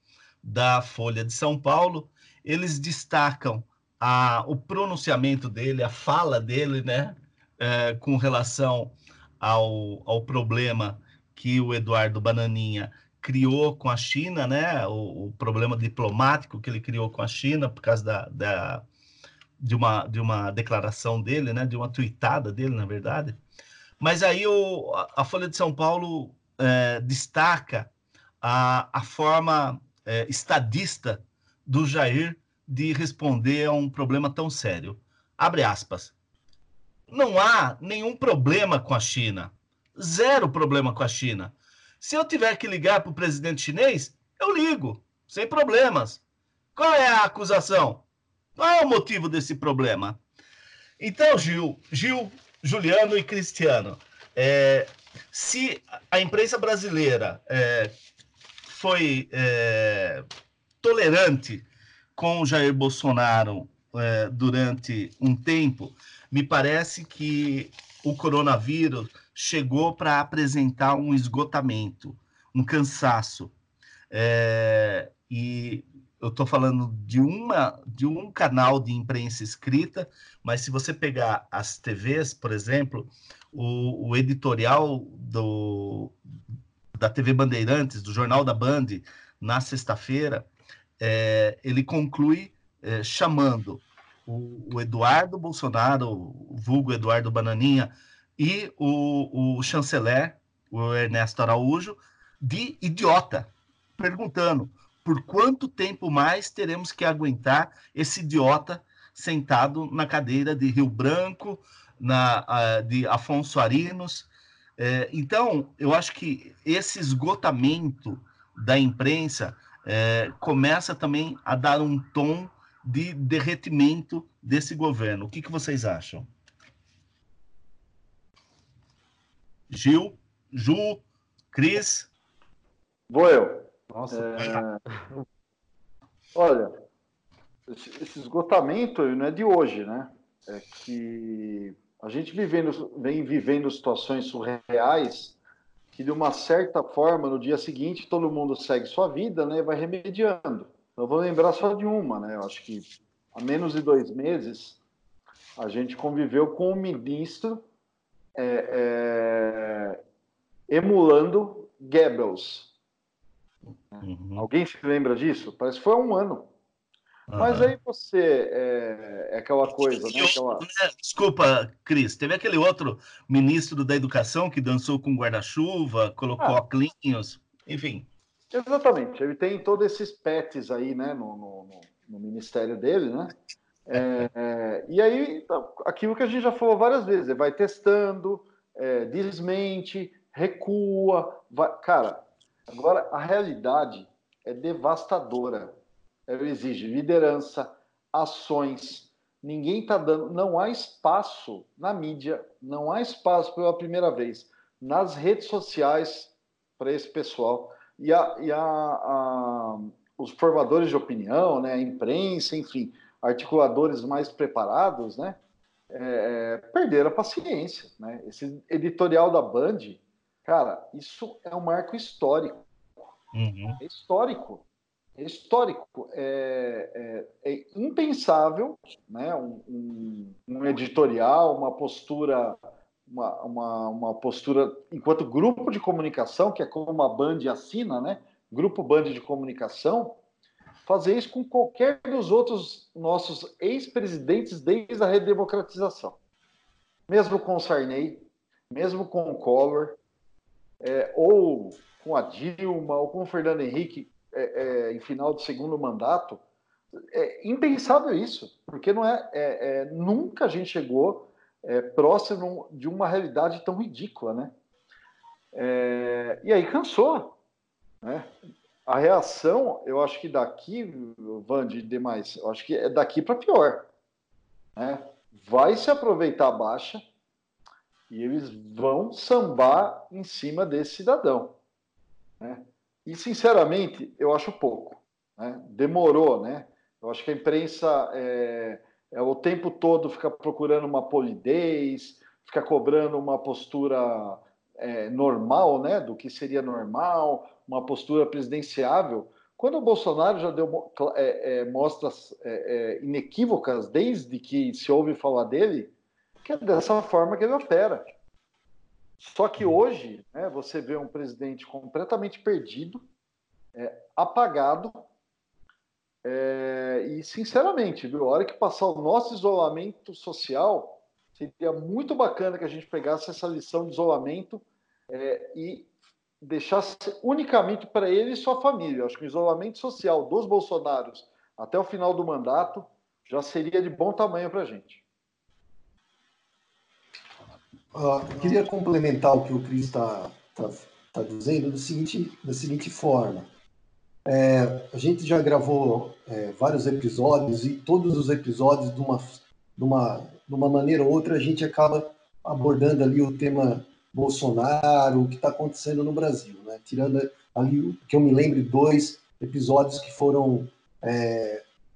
da Folha de São Paulo, eles destacam o pronunciamento dele, a fala dele, né, com relação ao problema que o Eduardo Bananinha criou com a China, né, o problema diplomático que ele criou com a China por causa de uma declaração dele, né, de uma tuitada dele, na verdade. Mas aí a Folha de São Paulo destaca a forma estadista do Jair de responder a um problema tão sério. Abre aspas. Não há nenhum problema com a China. Zero problema com a China. Se eu tiver que ligar para o presidente chinês, eu ligo, sem problemas. Qual é a acusação? Qual é o motivo desse problema? Então, Gil, Juliano e Cristiano, se a imprensa brasileira foi tolerante com Jair Bolsonaro durante um tempo, me parece que o coronavírus chegou para apresentar um esgotamento, um cansaço. E eu estou falando de um canal de imprensa escrita, mas se você pegar as TVs, por exemplo, o editorial da TV Bandeirantes, do Jornal da Band, na sexta-feira, ele conclui chamando o Eduardo Bolsonaro, vulgo Eduardo Bananinha, e o chanceler, o Ernesto Araújo, de idiota, perguntando por quanto tempo mais teremos que aguentar esse idiota sentado na cadeira de Rio Branco, de Afonso Arinos. Então, eu acho que esse esgotamento da imprensa começa também a dar um tom de derretimento desse governo. O que vocês acham? Gil, Ju, Cris? Vou eu. Nossa. Olha, esse esgotamento não é de hoje, né? É que a gente vem vivendo situações surreais que, de uma certa forma, no dia seguinte, todo mundo segue sua vida, né? E vai remediando. Eu vou lembrar só de uma, né? Eu acho que há menos de 2 meses a gente conviveu com um ministro emulando Goebbels. Uhum. Alguém se lembra disso? Parece que foi há um ano. Uhum. Mas aí você... É aquela coisa... Né? Desculpa, Cris. Teve aquele outro ministro da Educação que dançou com guarda-chuva, colocou óculos, enfim. Exatamente. Ele tem todos esses pets aí, né, no ministério dele, né? E aí, aquilo que a gente já falou várias vezes, ele vai testando, desmente, recua, vai... Cara, agora a realidade é devastadora. Ela exige liderança, ações, ninguém está dando, não há espaço na mídia, não há espaço pela primeira vez nas redes sociais para esse pessoal e os formadores de opinião, né, a imprensa, enfim, articuladores mais preparados, né, perderam a paciência, né? Esse editorial da Band, cara, isso é um marco histórico. Uhum. É histórico. É impensável, né? Um editorial, uma postura enquanto grupo de comunicação, que é como a Band assina, né? Grupo Band de Comunicação, fazer isso com qualquer dos outros nossos ex-presidentes desde a redemocratização. Mesmo com o Sarney, mesmo com o Collor, ou com a Dilma, ou com o Fernando Henrique, em final do segundo mandato, É impensável isso, porque não é, nunca a gente chegou próximo de uma realidade tão ridícula, né? E aí cansou, né? A reação, eu acho que daqui, Vande e demais, eu acho que é daqui para pior, né? Vai se aproveitar a baixa e eles vão sambar em cima desse cidadão, né? E, sinceramente, eu acho pouco, né? Demorou, né? Eu acho que a imprensa o tempo todo fica procurando uma polidez, fica cobrando uma postura normal, né? Do que seria normal, uma postura presidenciável. Quando o Bolsonaro já deu mostras inequívocas desde que se ouve falar dele, que é dessa forma que ele opera. Só que hoje, né, você vê um presidente completamente perdido, apagado, e sinceramente, viu, a hora que passar o nosso isolamento social, seria muito bacana que a gente pegasse essa lição de isolamento e deixasse unicamente para ele e sua família. Acho que o isolamento social dos Bolsonaros até o final do mandato já seria de bom tamanho para a gente. Queria complementar o que o Cris está dizendo da seguinte forma. A gente já gravou vários episódios e todos os episódios, de uma maneira ou outra, a gente acaba abordando ali o tema Bolsonaro, o que está acontecendo no Brasil, né? Tirando ali, que eu me lembro, 2 episódios que foram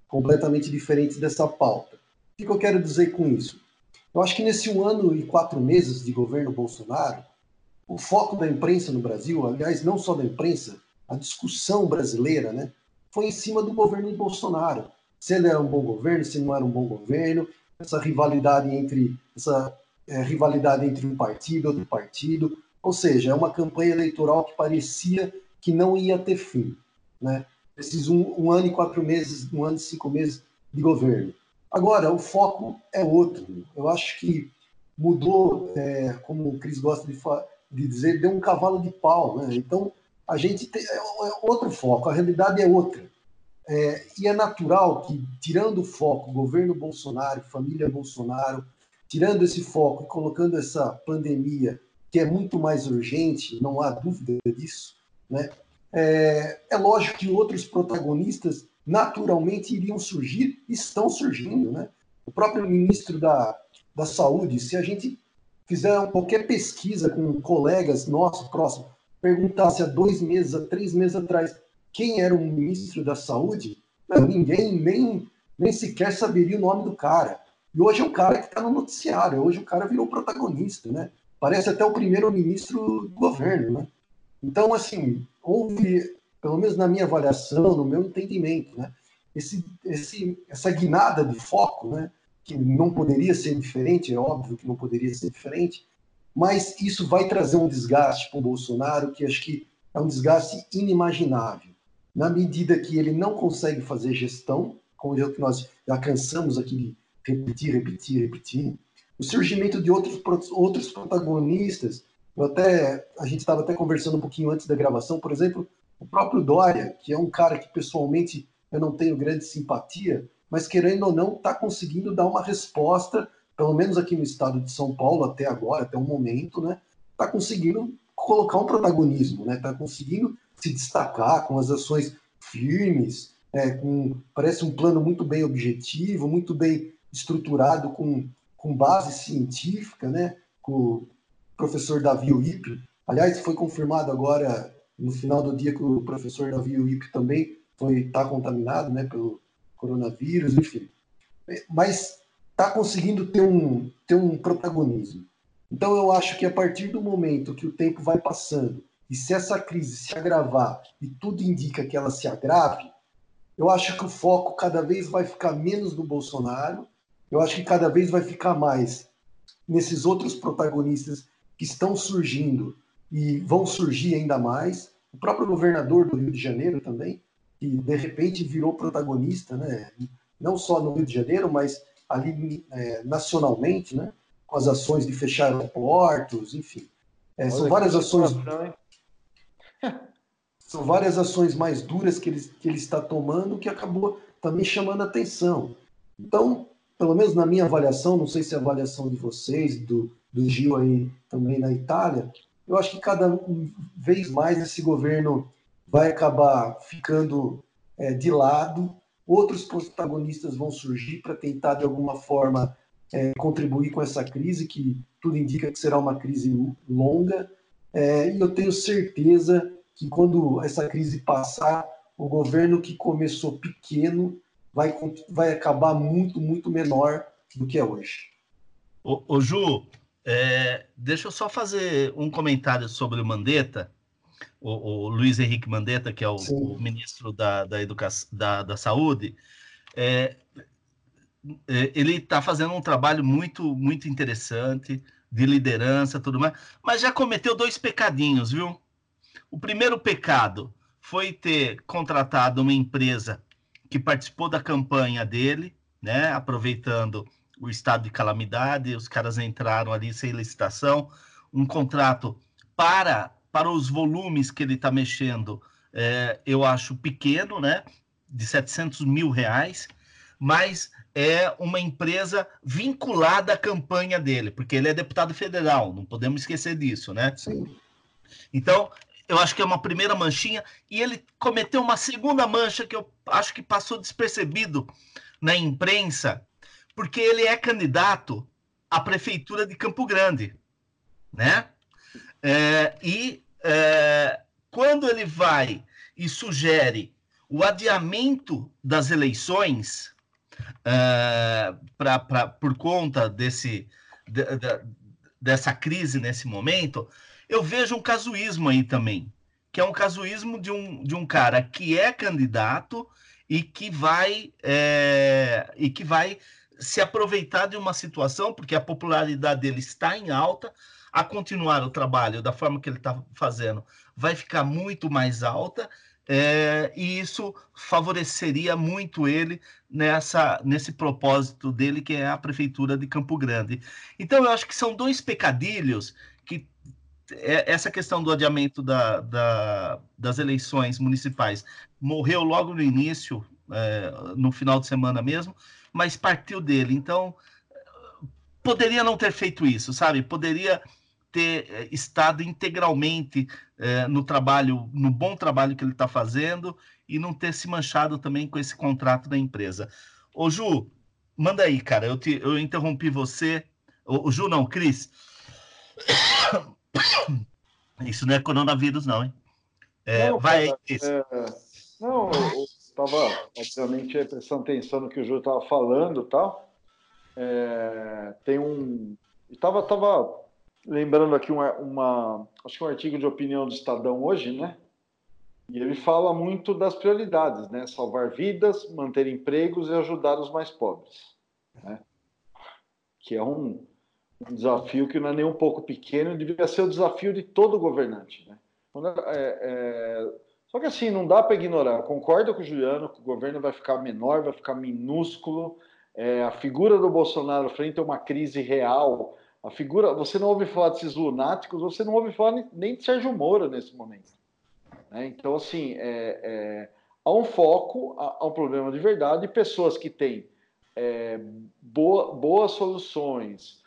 completamente diferentes dessa pauta. O que eu quero dizer com isso? Eu acho que nesse 1 ano e 4 meses de governo Bolsonaro, o foco da imprensa no Brasil, aliás, não só da imprensa, a discussão brasileira, né, foi em cima do governo de Bolsonaro. Se ele era um bom governo, se não era um bom governo, essa rivalidade entre um partido e outro partido. Ou seja, é uma campanha eleitoral que parecia que não ia ter fim, né? Esses 1 ano e 4 meses, 1 ano e 5 meses de governo. Agora, o foco é outro. Eu acho que mudou, como o Cris gosta de dizer, deu um cavalo de pau, né? Então, a gente tem outro foco, a realidade é outra. E é natural que, tirando o foco, governo Bolsonaro, família Bolsonaro, tirando esse foco e colocando essa pandemia, que é muito mais urgente, não há dúvida disso, né? É lógico que outros protagonistas naturalmente iriam surgir, estão surgindo, né? O próprio ministro da Saúde, se a gente fizer qualquer pesquisa com colegas nossos próximos, perguntasse há 2 meses, há 3 meses atrás, quem era o ministro da Saúde, não, ninguém nem sequer saberia o nome do cara. E hoje é o cara que está no noticiário, hoje o cara virou protagonista, né? Parece até o primeiro-ministro do governo, né? Então, assim, houve, pelo menos na minha avaliação, no meu entendimento, né, essa guinada de foco, né, que não poderia ser diferente, é óbvio que não poderia ser diferente, mas isso vai trazer um desgaste para o Bolsonaro, que acho que é um desgaste inimaginável, na medida que ele não consegue fazer gestão, como é o que nós já cansamos aqui de repetir, o surgimento de outros protagonistas. A gente estava até conversando um pouquinho antes da gravação, por exemplo, o próprio Dória, que é um cara que pessoalmente eu não tenho grande simpatia, mas querendo ou não, está conseguindo dar uma resposta, pelo menos aqui no estado de São Paulo até agora, até o momento, né? Está conseguindo colocar um protagonismo, né? Está conseguindo se destacar com as ações firmes, parece um plano muito bem objetivo, muito bem estruturado, com base científica, né? Com o professor Davi Uip, aliás, foi confirmado agora no final do dia que o professor Davi Uip também está contaminado, né, pelo coronavírus, enfim. Mas está conseguindo ter um protagonismo. Então eu acho que a partir do momento que o tempo vai passando e se essa crise se agravar, e tudo indica que ela se agrave, eu acho que o foco cada vez vai ficar menos no Bolsonaro, eu acho que cada vez vai ficar mais nesses outros protagonistas que estão surgindo e vão surgir ainda mais. O próprio governador do Rio de Janeiro também, que de repente virou protagonista, né? Não só no Rio de Janeiro, mas ali nacionalmente, né? Com as ações de fechar aeroportos, enfim. São várias ações. São várias ações mais duras que ele está tomando que acabou também chamando a atenção. Então, pelo menos na minha avaliação, não sei se é a avaliação de vocês, do Gil aí também na Itália, eu acho que cada vez mais esse governo vai acabar ficando de lado, outros protagonistas vão surgir para tentar, de alguma forma, contribuir com essa crise, que tudo indica que será uma crise longa, e eu tenho certeza que quando essa crise passar, o governo que começou pequeno vai acabar muito, muito menor do que é hoje. Ô Ju, deixa eu só fazer um comentário sobre o Mandetta, o Luiz Henrique Mandetta, que é o ministro da Educação, da Saúde. Ele está fazendo um trabalho muito, muito interessante, de liderança, tudo mais, mas já cometeu dois pecadinhos, viu? O primeiro pecado foi ter contratado uma empresa que participou da campanha dele, né? Aproveitando o estado de calamidade, os caras entraram ali sem licitação, um contrato para os volumes que ele está mexendo, eu acho pequeno, né? De R$700 mil, mas é uma empresa vinculada à campanha dele, porque ele é deputado federal, não podemos esquecer disso, né? Sim. Então, eu acho que é uma primeira manchinha, e ele cometeu uma segunda mancha que eu acho que passou despercebido na imprensa, porque ele é candidato à prefeitura de Campo Grande, né? Quando ele vai e sugere o adiamento das eleições por conta dessa crise nesse momento, eu vejo um casuísmo aí também, que é um casuísmo de um cara que é candidato e que vai se aproveitar de uma situação, porque a popularidade dele está em alta, a continuar o trabalho da forma que ele está fazendo vai ficar muito mais alta, e isso favoreceria muito ele nesse propósito dele, que é a Prefeitura de Campo Grande. Então, eu acho que são dois pecadilhos que essa questão do adiamento das eleições municipais morreu logo no início, no final de semana mesmo, mas partiu dele. Então, poderia não ter feito isso, sabe? Poderia ter estado integralmente no bom trabalho que ele está fazendo e não ter se manchado também com esse contrato da empresa. Ô, Ju, manda aí, cara. Eu interrompi você. Ô, Ju, não, Cris. Isso não é coronavírus, não, hein? Não, vai cara, aí, Cris. Não, eu estava, obviamente, prestando atenção no que o Ju estava falando e tal. Estava lembrando aqui acho que um artigo de opinião do Estadão hoje, né? E ele fala muito das prioridades, né? Salvar vidas, manter empregos e ajudar os mais pobres, né? Que é um desafio que não é nem um pouco pequeno, devia ser o desafio de todo governante, né? Só que assim, não dá para ignorar. Eu concordo com o Juliano que o governo vai ficar menor, vai ficar minúsculo. A figura do Bolsonaro frente a uma crise real, você não ouve falar desses lunáticos, você não ouve falar nem de Sérgio Moro nesse momento, né? Então, assim, há um foco, há um problema de verdade, e pessoas que têm boas soluções,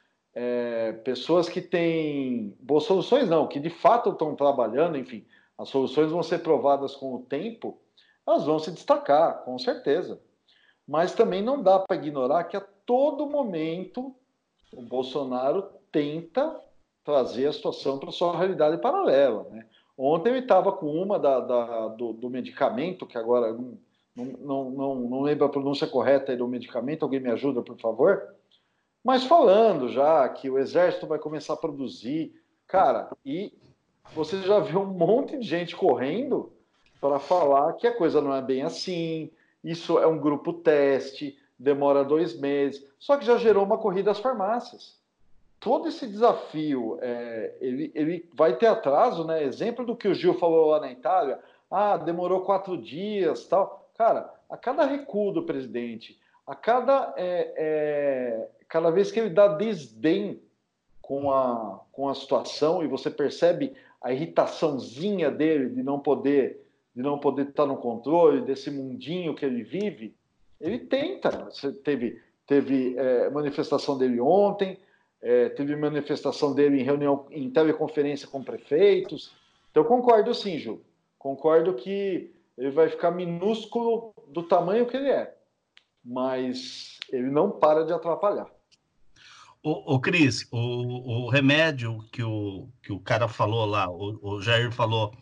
pessoas que têm... Boas soluções não, que de fato estão trabalhando, enfim, as soluções vão ser provadas com o tempo, elas vão se destacar, com certeza. Mas também não dá para ignorar que a todo momento o Bolsonaro tenta trazer a situação para a sua realidade paralela, né? Ontem ele estava com uma do medicamento, que agora não lembro a pronúncia correta aí do medicamento, alguém me ajuda, por favor? Mas falando já que o Exército vai começar a produzir, cara, e você já viu um monte de gente correndo para falar que a coisa não é bem assim... Isso é um grupo teste, demora 2 meses, só que já gerou uma corrida às farmácias. Todo esse desafio, ele vai ter atraso, né? Exemplo do que o Gil falou lá na Itália, demorou 4 dias, tal. Cara, a cada recuo do presidente, cada vez que ele dá desdém com a situação, e você percebe a irritaçãozinha dele de não poder de não poder estar no controle desse mundinho que ele vive, ele tenta. Teve manifestação dele ontem, teve manifestação dele em reunião, em teleconferência com prefeitos. Então, eu concordo sim, Ju. Concordo que ele vai ficar minúsculo do tamanho que ele é, mas ele não para de atrapalhar. O Cris, o remédio que o cara falou lá, o Jair falou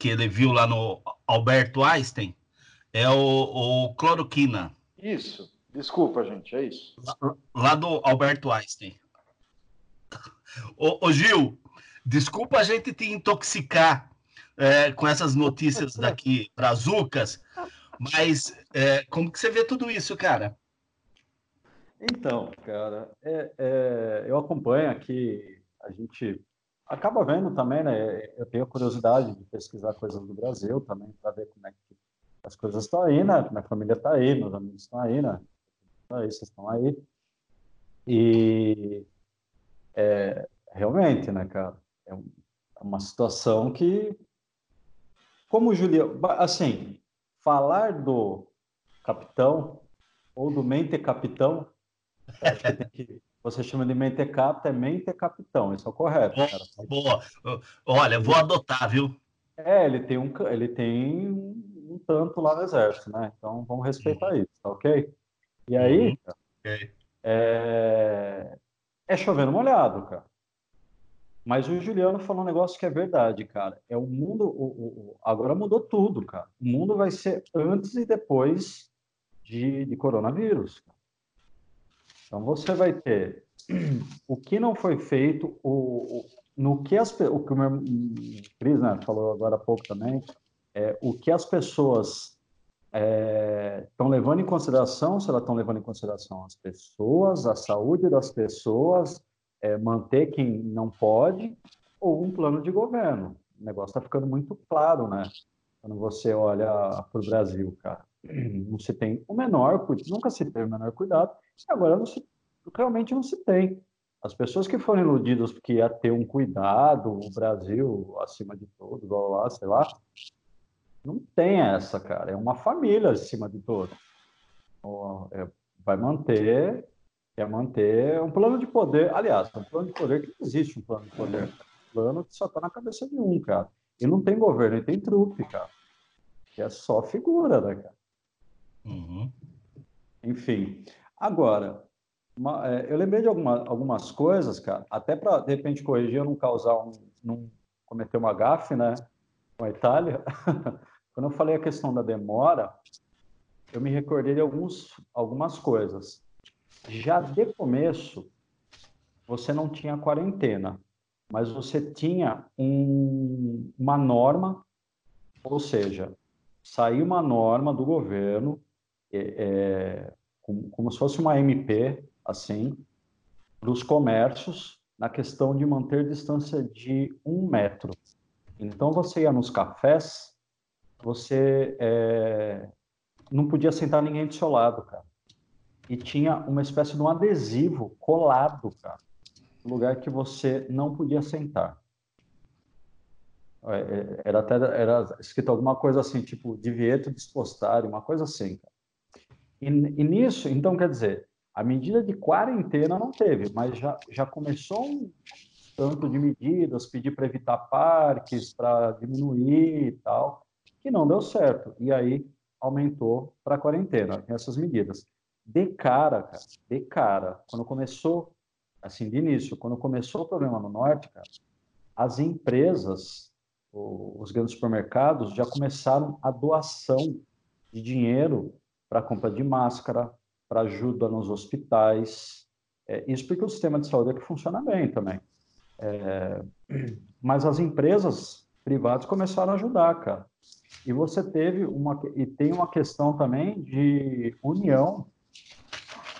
que ele viu lá no Alberto Einstein, é o cloroquina. Isso. Desculpa, gente, é isso. Lá do Alberto Einstein. Ô, Gil, desculpa a gente te intoxicar com essas notícias daqui, brazucas, mas como que você vê tudo isso, cara? Então, cara, eu acompanho aqui, a gente acaba vendo também, né? Eu tenho curiosidade de pesquisar coisas do Brasil também, para ver como é que as coisas estão aí, né? Minha família está aí, meus amigos estão aí, né? Aí, vocês estão aí. E realmente, né, cara, é uma situação que, como o Juliano, assim, falar do capitão ou do mente capitão, acho que tem que, você chama de mente capta, é mente capitão, isso é o correto, cara. Boa. Olha, vou adotar, viu? Ele tem um tanto lá no exército, né? Então vamos respeitar isso, tá ok? E aí, cara, é chovendo molhado, cara. Mas o Juliano falou um negócio que é verdade, cara. É o mundo, agora mudou tudo, cara. O mundo vai ser antes e depois de coronavírus, cara. Então você vai ter o que não foi feito, o que o meu Cris, né, falou agora há pouco também, o que as pessoas estão levando em consideração, se elas estão levando em consideração as pessoas, a saúde das pessoas, manter quem não pode, ou um plano de governo. O negócio está ficando muito claro, né? Quando você olha para o Brasil, cara, não se tem o menor cuidado, nunca se teve o menor cuidado, e agora realmente não se tem. As pessoas que foram iludidas porque ia ter um cuidado, o Brasil acima de todos, lá, sei lá, não tem essa, cara. É uma família acima de todos. Vai manter, quer manter um plano de poder. Aliás, um plano de poder que não existe, um plano de poder. Um plano que só tá na cabeça de um, cara. E não tem governo, e tem trupe, cara. Que é só figura, né, cara? Uhum. Enfim. Agora, eu lembrei de algumas coisas, cara. Até para, de repente, corrigir, eu não causar não cometer uma gafe, né? Com a Itália. Quando eu falei a questão da demora, eu me recordei de algumas coisas. Já de começo, você não tinha quarentena, mas você tinha uma norma, ou seja, saiu uma norma do governo, como se fosse uma MP, assim, para os comércios, na questão de manter distância de 1 metro. Então, você ia nos cafés, você não podia sentar ninguém do seu lado, cara. E tinha uma espécie de um adesivo colado, cara, no lugar que você não podia sentar. Era escrito alguma coisa assim, tipo, divieto dispostare, uma coisa assim, cara. E nisso, então, quer dizer, a medida de quarentena não teve, mas já começou um tanto de medidas, pedir para evitar parques, para diminuir e tal, que não deu certo. E aí aumentou para a quarentena, essas medidas. De cara, quando começou, assim, de início, quando começou o problema no norte, cara, as empresas, os grandes supermercados, já começaram a doação de dinheiro para compra de máscara, para ajuda nos hospitais. Isso porque o sistema de saúde é que funciona bem também. Mas as empresas privadas começaram a ajudar, cara. E você teve tem uma questão também de união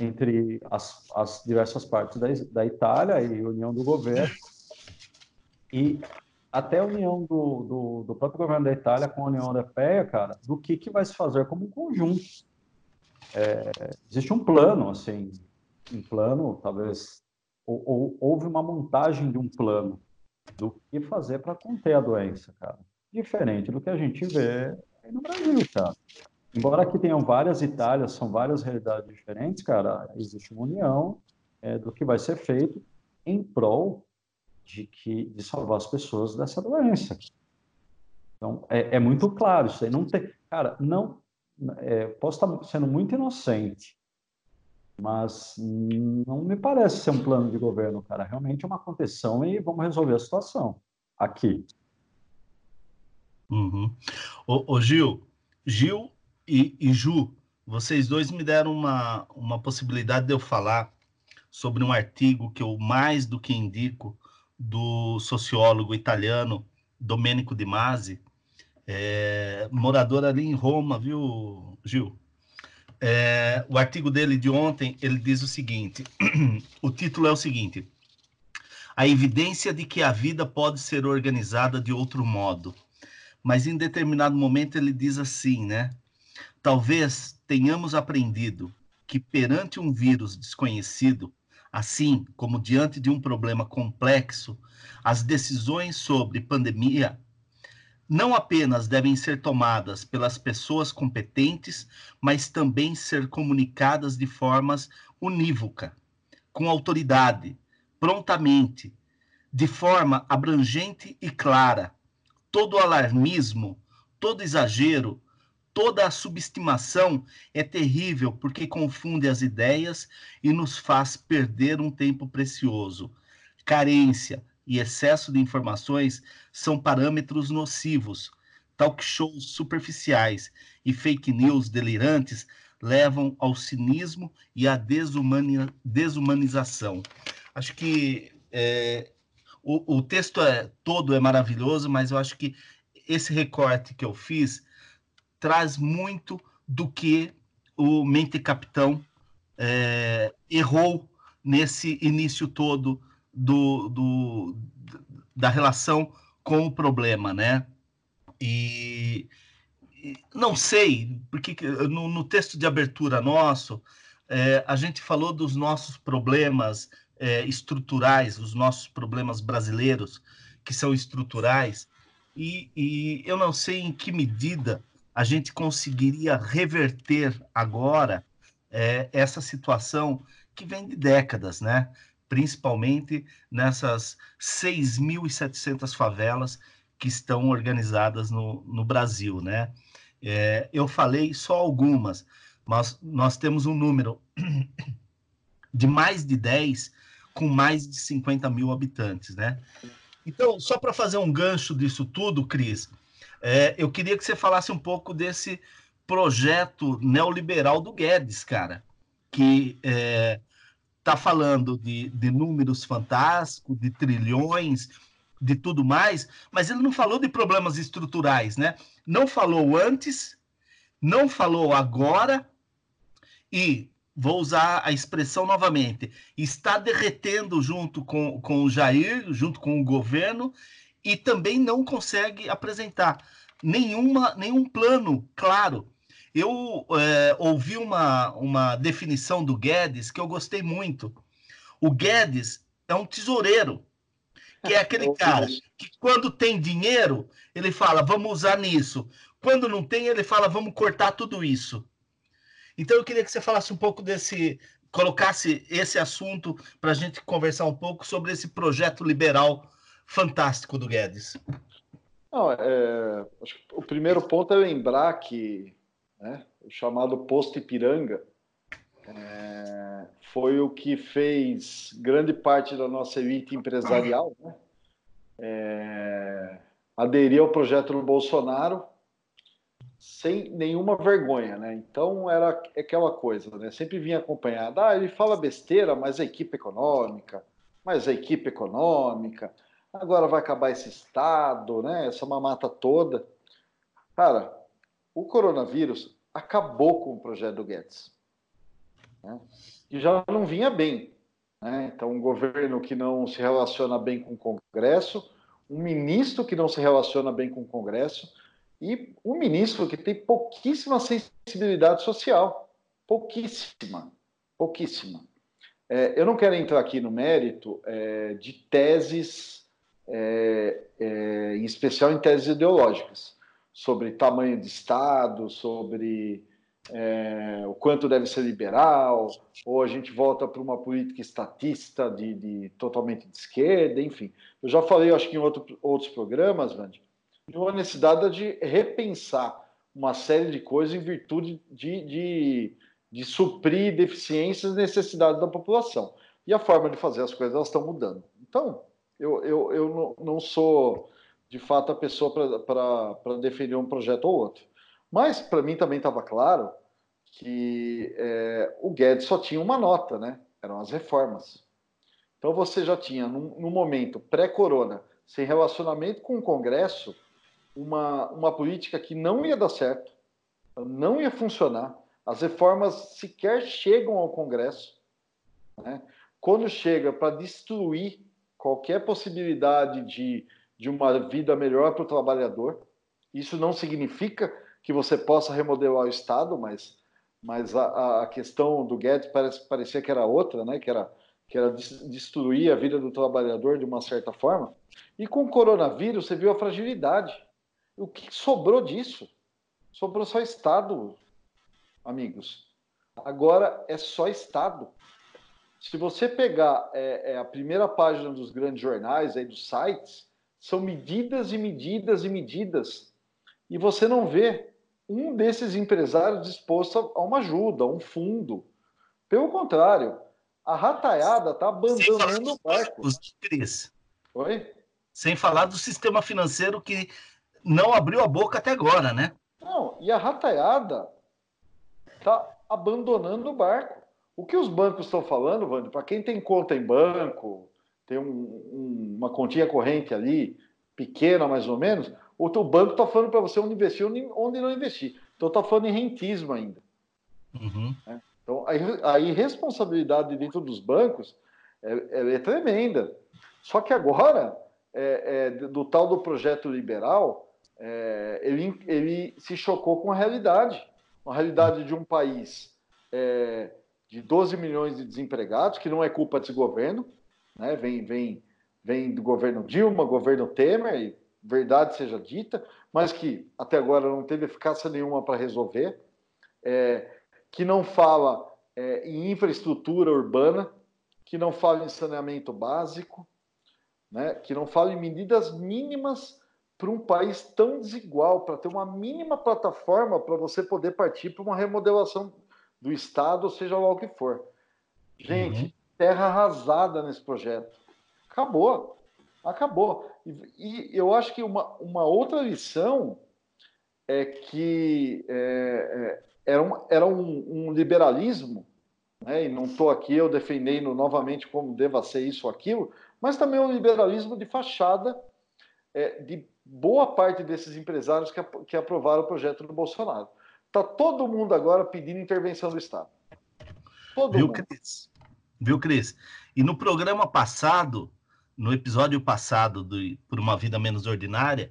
entre as diversas partes da Itália e união do governo, e até a união do próprio governo da Itália com a União Europeia, cara, do que vai se fazer como um conjunto. Existe um plano, assim, talvez, ou houve uma montagem de um plano do que fazer para conter a doença, cara. diferente do que a gente vê no Brasil, cara. Embora aqui tenham várias Itálias, são várias realidades diferentes, cara, existe uma união do que vai ser feito em prol de salvar as pessoas dessa doença. Então, é muito claro isso aí. Não tem, cara, posso estar sendo muito inocente, mas não me parece ser um plano de governo, cara. Realmente é uma contenção e vamos resolver a situação aqui. Uhum. Ô, Gil e Ju, vocês dois me deram uma possibilidade de eu falar sobre um artigo que eu mais do que indico, do sociólogo italiano Domenico De Masi, morador ali em Roma, viu, Gil? O artigo dele de ontem, ele diz o seguinte, o título é o seguinte: a evidência de que a vida pode ser organizada de outro modo. Mas em determinado momento ele diz assim, né? Talvez tenhamos aprendido que perante um vírus desconhecido, assim como diante de um problema complexo, as decisões sobre pandemia não apenas devem ser tomadas pelas pessoas competentes, mas também ser comunicadas de formas unívoca, com autoridade, prontamente, de forma abrangente e clara. Todo alarmismo, todo exagero, toda a subestimação é terrível porque confunde as ideias e nos faz perder um tempo precioso. Carência e excesso de informações são parâmetros nocivos. Talk shows superficiais e fake news delirantes levam ao cinismo e à desumanização. Acho que... O texto todo é maravilhoso, mas eu acho que esse recorte que eu fiz traz muito do que o Mente Capitão errou nesse início todo da relação com o problema, né? E não sei, porque no texto de abertura nosso, a gente falou dos nossos problemas estruturais, os nossos problemas brasileiros, que são estruturais, e eu não sei em que medida a gente conseguiria reverter agora essa situação que vem de décadas, né? Principalmente nessas 6.700 favelas que estão organizadas no Brasil, né? Eu falei só algumas, mas nós temos um número de mais de 10 com mais de 50 mil habitantes, né? Então, só para fazer um gancho disso tudo, Cris, eu queria que você falasse um pouco desse projeto neoliberal do Guedes, cara, que tá falando de números fantásticos, de trilhões, de tudo mais, mas ele não falou de problemas estruturais, né? Não falou antes, não falou agora e... vou usar a expressão novamente, está derretendo junto com o Jair, junto com o governo, e também não consegue apresentar nenhum plano claro. Eu ouvi uma definição do Guedes que eu gostei muito. O Guedes é um tesoureiro, que é aquele cara que quando tem dinheiro, ele fala, vamos usar nisso. Quando não tem, ele fala, vamos cortar tudo isso. Então, eu queria que você falasse um pouco colocasse esse assunto para a gente conversar um pouco sobre esse projeto liberal fantástico do Guedes. Não, acho que o primeiro ponto é lembrar que, né, o chamado Posto Ipiranga foi o que fez grande parte da nossa elite empresarial, né, aderir ao projeto do Bolsonaro, sem nenhuma vergonha, né? Então era aquela coisa, né? Sempre vinha acompanhado, ele fala besteira, mas a equipe econômica, agora vai acabar esse Estado, né? Essa mamata toda. Cara, o coronavírus acabou com o projeto do Guedes, né? E já não vinha bem, né? Então, um governo que não se relaciona bem com o Congresso, um ministro que não se relaciona bem com o Congresso, e um ministro que tem pouquíssima sensibilidade social. Pouquíssima. Eu não quero entrar aqui no mérito de teses em especial em teses ideológicas, sobre tamanho de Estado, sobre o quanto deve ser liberal, ou a gente volta para uma política estatista totalmente de esquerda, enfim. Eu já falei, acho que em outros programas, Vand, de uma necessidade de repensar uma série de coisas em virtude de suprir deficiências e necessidades da população. E a forma de fazer as coisas, elas estão mudando. Então, eu não sou, de fato, a pessoa para defender um projeto ou outro. Mas, para mim, também estava claro que o Guedes só tinha uma nota, né? Eram as reformas. Então, você já tinha, num momento pré-corona, sem relacionamento com o Congresso, uma política que não ia dar certo, não ia funcionar. As reformas sequer chegam ao Congresso, né? Quando chega para destruir qualquer possibilidade de uma vida melhor para o trabalhador, isso não significa que você possa remodelar o Estado, mas a questão do Guedes parecia que era outra, né? Que era destruir a vida do trabalhador de uma certa forma. E com o coronavírus, você viu a fragilidade. O que sobrou disso? Sobrou só Estado, amigos. Agora é só Estado. Se você pegar a primeira página dos grandes jornais, aí dos sites, são medidas e medidas e medidas. E você não vê um desses empresários disposto a uma ajuda, a um fundo. Pelo contrário, a rataiada está abandonando o barco. Oi? Sem falar do sistema financeiro que não abriu a boca até agora, né? Não, e a rataiada está abandonando o barco. O que os bancos estão falando, Wander, para quem tem conta em banco, tem uma continha corrente ali, pequena mais ou menos, o teu banco está falando para você onde investir e onde não investir. Então está falando em rentismo ainda. Uhum. Né? Então a irresponsabilidade dentro dos bancos é tremenda. Só que agora, do tal do projeto liberal, ele se chocou com a realidade. A realidade de um país de 12 milhões de desempregados, que não é culpa desse governo, né? Vem do governo Dilma, governo Temer, e verdade seja dita, mas que até agora não teve eficácia nenhuma para resolver, que não fala em infraestrutura urbana, que não fala em saneamento básico, né? Que não fala em medidas mínimas para um país tão desigual, para ter uma mínima plataforma para você poder partir para uma remodelação do Estado, ou seja lá o que for. Gente, terra arrasada nesse projeto. Acabou. Acabou. E eu acho que uma outra lição é que era um liberalismo, né? E não estou aqui eu defendendo novamente como deva ser isso ou aquilo, mas também um liberalismo de fachada de boa parte desses empresários que aprovaram o projeto do Bolsonaro. Está todo mundo agora pedindo intervenção do Estado. Viu, Cris? E no programa passado, no episódio passado do Por uma Vida Menos Ordinária,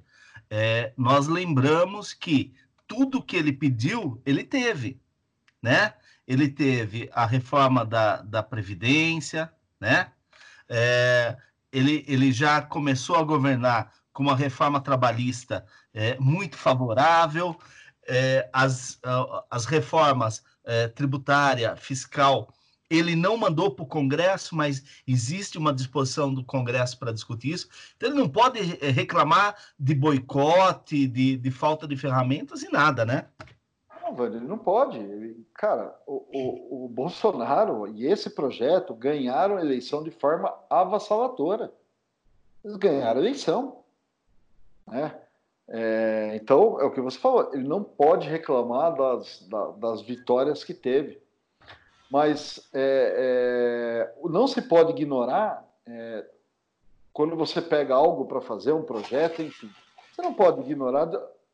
nós lembramos que tudo que ele pediu, ele teve, né? Ele teve a reforma da Previdência, né? Ele já começou a governar com uma reforma trabalhista muito favorável, as reformas tributária, fiscal, ele não mandou para o Congresso, mas existe uma disposição do Congresso para discutir isso. Então, ele não pode reclamar de boicote, de falta de ferramentas e nada, né? Não, velho, ele não pode. Cara, o Bolsonaro e esse projeto ganharam a eleição de forma avassaladora. Eles ganharam a eleição, né? Então, é o que você falou, ele não pode reclamar das vitórias que teve, mas não se pode ignorar, quando você pega algo para fazer, um projeto, enfim, você não pode ignorar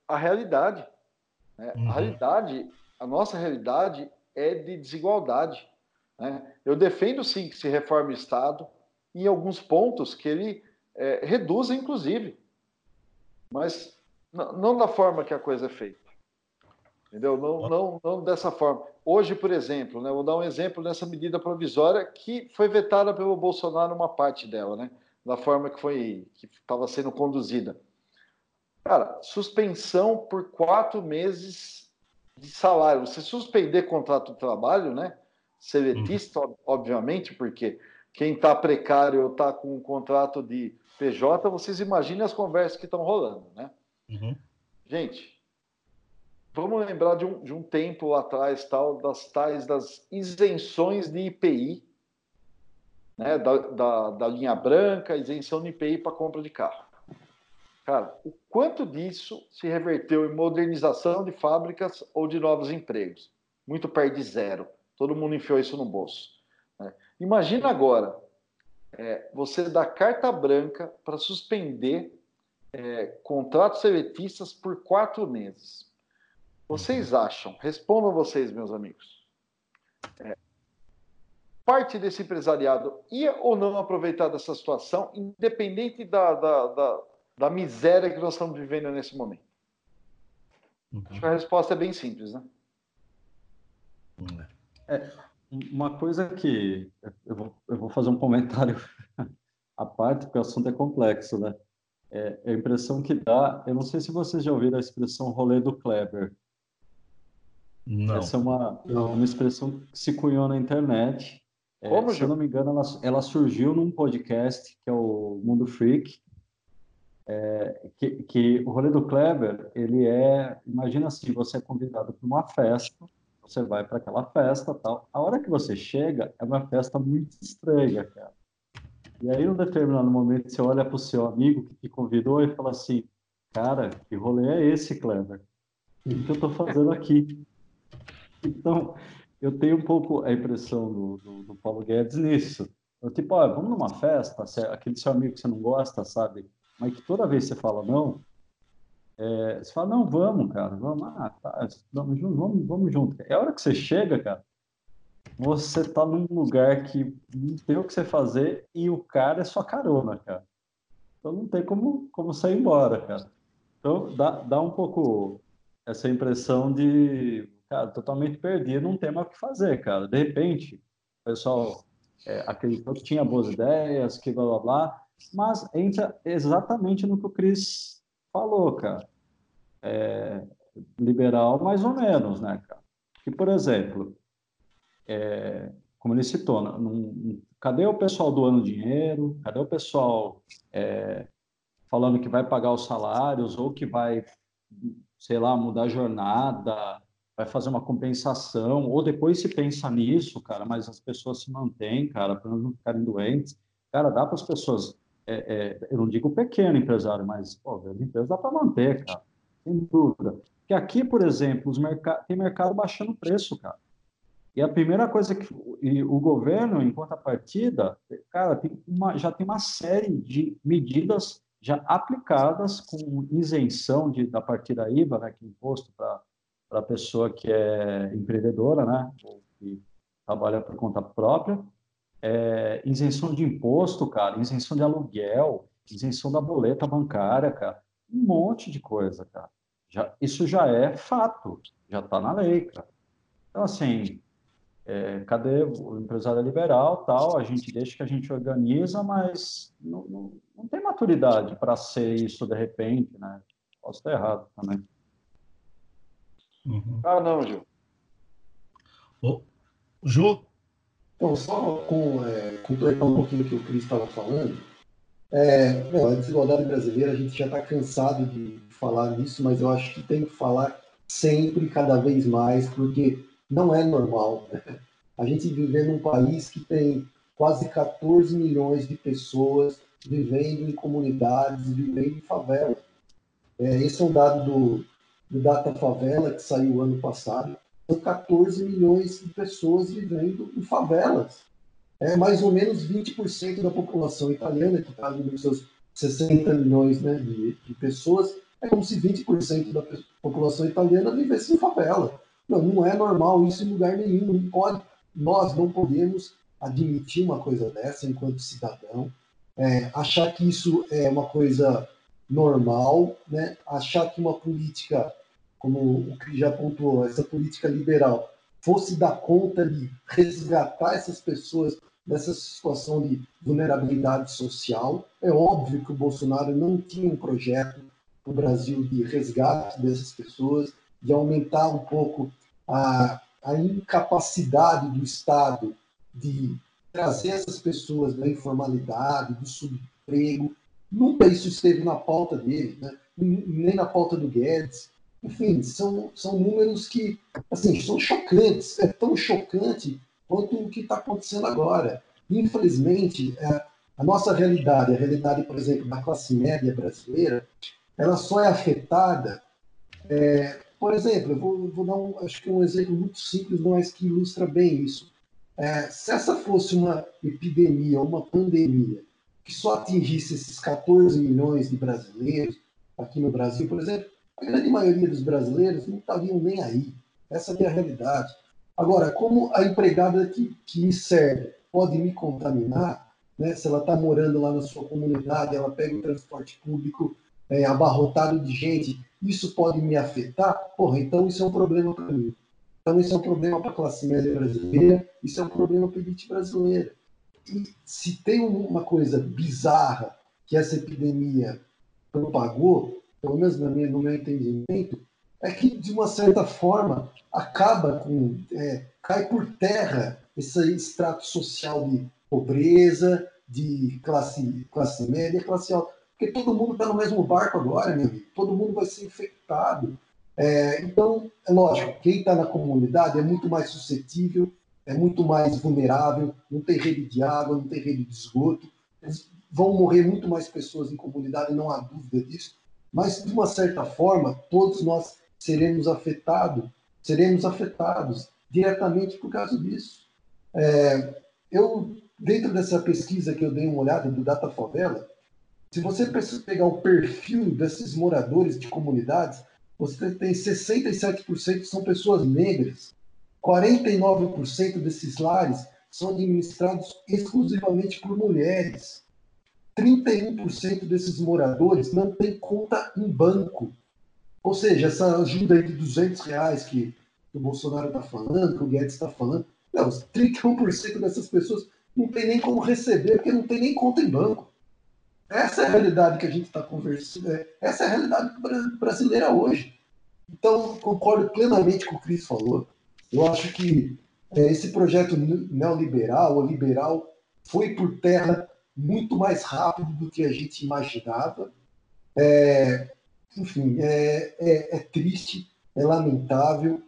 a realidade, né? Uhum. A nossa realidade é de desigualdade, né? Eu defendo sim que se reforme o Estado em alguns pontos que ele reduza, inclusive, mas não da forma que a coisa é feita, entendeu? Não dessa forma. Hoje, por exemplo, né, vou dar um exemplo dessa medida provisória que foi vetada pelo Bolsonaro, uma parte dela, né? da forma que foi, que estava sendo conduzida. Cara, suspensão por 4 meses de salário. Você suspender contrato de trabalho, né? Seletista, obviamente, porque quem está precário ou está com um contrato de PJ, vocês imaginem as conversas que estão rolando, né? Uhum. Gente, vamos lembrar de um tempo lá atrás, das isenções de IPI, né? Da linha branca, isenção de IPI para compra de carro. Cara, o quanto disso se reverteu em modernização de fábricas ou de novos empregos? Muito perto de zero. Todo mundo enfiou isso no bolso, né? Imagina agora, você dá carta branca para suspender contratos seletistas por 4 meses. Vocês acham? Respondam vocês, meus amigos. Parte desse empresariado ia ou não aproveitar dessa situação, independente da miséria que nós estamos vivendo nesse momento? Uhum. Acho que a resposta é bem simples, né? Uma coisa que... Eu vou fazer um comentário à parte, porque o assunto é complexo, né? A impressão que dá... Eu não sei se vocês já ouviram a expressão rolê do Kleber. Não. Essa é uma expressão que se cunhou na internet. Como, se eu não me engano, ela surgiu num podcast, que é o Mundo Freak. Que o rolê do Kleber, ele é... Imagina assim, você é convidado para uma festa, você vai para aquela festa e tal. A hora que você chega, é uma festa muito estranha, cara. E aí, num determinado momento, você olha para o seu amigo que te convidou e fala assim, cara, que rolê é esse, Kleber? O que eu estou fazendo aqui? Então, eu tenho um pouco a impressão do Paulo Guedes nisso. Eu, tipo, vamos numa festa, aquele seu amigo que você não gosta, sabe? Mas que toda vez que você fala não, você fala, não, vamos, cara, vamos lá, tá, vamos junto. É a hora que você chega, cara, você tá num lugar que não tem o que você fazer e o cara é sua carona, cara. Então não tem como sair embora, cara. Então dá um pouco essa impressão de, cara, totalmente perdido, não tem mais o que fazer, cara. De repente, o pessoal acreditou que tinha boas ideias, que blá, blá, blá. Mas entra exatamente no que o Cris falou, cara. Liberal, mais ou menos, né, cara? Que, por exemplo, como ele citou, cadê o pessoal doando dinheiro? Cadê o pessoal falando que vai pagar os salários ou que vai, sei lá, mudar a jornada, vai fazer uma compensação? Ou depois se pensa nisso, cara, mas as pessoas se mantêm, cara, para não ficarem doentes. Cara, dá para as pessoas... eu não digo pequeno empresário, mas a empresa dá para manter, cara, sem dúvida. Porque aqui, por exemplo, tem mercado baixando o preço, cara. E a primeira coisa que o governo, em contrapartida, cara, já tem uma série de medidas já aplicadas com isenção da partida IVA, né, que é imposto para a pessoa que é empreendedora, né, ou que trabalha por conta própria. Isenção de imposto, cara, isenção de aluguel, isenção da boleta bancária, cara, um monte de coisa, cara. Isso já é fato, já está na lei, cara. Então, assim, cadê o empresário liberal, tal, a gente deixa que a gente organiza, mas não tem maturidade para ser isso de repente, né? Posso estar errado também. Uhum. Ah, não, Ju. Ju? Então, só completar um pouquinho do que o Cris estava falando, a desigualdade brasileira, a gente já está cansado de falar nisso, mas eu acho que tem que falar sempre, cada vez mais, porque não é normal, né? A gente vive num país que tem quase 14 milhões de pessoas vivendo em comunidades, vivendo em favela. Esse é um dado do Datafolha que saiu ano passado. São 14 milhões de pessoas vivendo em favelas. É mais ou menos 20% da população italiana, que está nos seus 60 milhões, né, de pessoas. É como se 20% da população italiana vivesse em favela. Não é normal isso em lugar nenhum. Nós não podemos admitir uma coisa dessa enquanto cidadão. Achar que isso é uma coisa normal, né? Achar que uma política... como o que já pontuou, essa política liberal, fosse dar conta de resgatar essas pessoas nessa situação de vulnerabilidade social. É óbvio que o Bolsonaro não tinha um projeto no Brasil de resgate dessas pessoas, de aumentar um pouco a incapacidade do Estado de trazer essas pessoas da informalidade, do subemprego. Nunca isso esteve na pauta dele, né? Nem na pauta do Guedes. Enfim, são números que, assim, são chocantes. É tão chocante quanto o que está acontecendo agora. Infelizmente, a nossa realidade, a realidade, por exemplo, da classe média brasileira, ela só é afetada... por exemplo, eu vou dar acho que um exemplo muito simples, mas que ilustra bem isso. Se essa fosse uma epidemia, uma pandemia, que só atingisse esses 14 milhões de brasileiros aqui no Brasil, por exemplo, a grande maioria dos brasileiros não estariam nem aí. Essa é a realidade. Agora, como a empregada que me serve pode me contaminar, né? Se ela está morando lá na sua comunidade, ela pega o transporte público abarrotado de gente, isso pode me afetar? Porra, então isso é um problema para mim. Então isso é um problema para a classe média brasileira, isso é um problema para a elite brasileira. E se tem uma coisa bizarra que essa epidemia propagou, pelo menos no meu entendimento, é que, de uma certa forma, acaba com... cai por terra esse extrato social de pobreza, de classe média, classe alta. Porque todo mundo está no mesmo barco agora, meu amigo. Todo mundo vai ser infectado. Então, é lógico, quem está na comunidade é muito mais suscetível, é muito mais vulnerável, não tem rede de água, não tem rede de esgoto. Eles vão morrer muito mais pessoas em comunidade, não há dúvida disso. Mas, de uma certa forma, todos nós seremos afetados diretamente por causa disso. Dentro dessa pesquisa que eu dei uma olhada do Datafolha, se você pegar o perfil desses moradores de comunidades, você tem 67% são pessoas negras, 49% desses lares são administrados exclusivamente por mulheres, 31% desses moradores não tem conta em banco. Ou seja, essa ajuda aí de R$200 que o Bolsonaro está falando, que o Guedes está falando, não, 31% dessas pessoas não tem nem como receber, porque não tem nem conta em banco. Essa é a realidade que a gente está conversando, essa é a realidade brasileira hoje. Então, concordo plenamente com o que o Cris falou. Eu acho que esse projeto neoliberal, ou liberal, foi por terra muito mais rápido do que a gente imaginava. Enfim, é triste, é lamentável.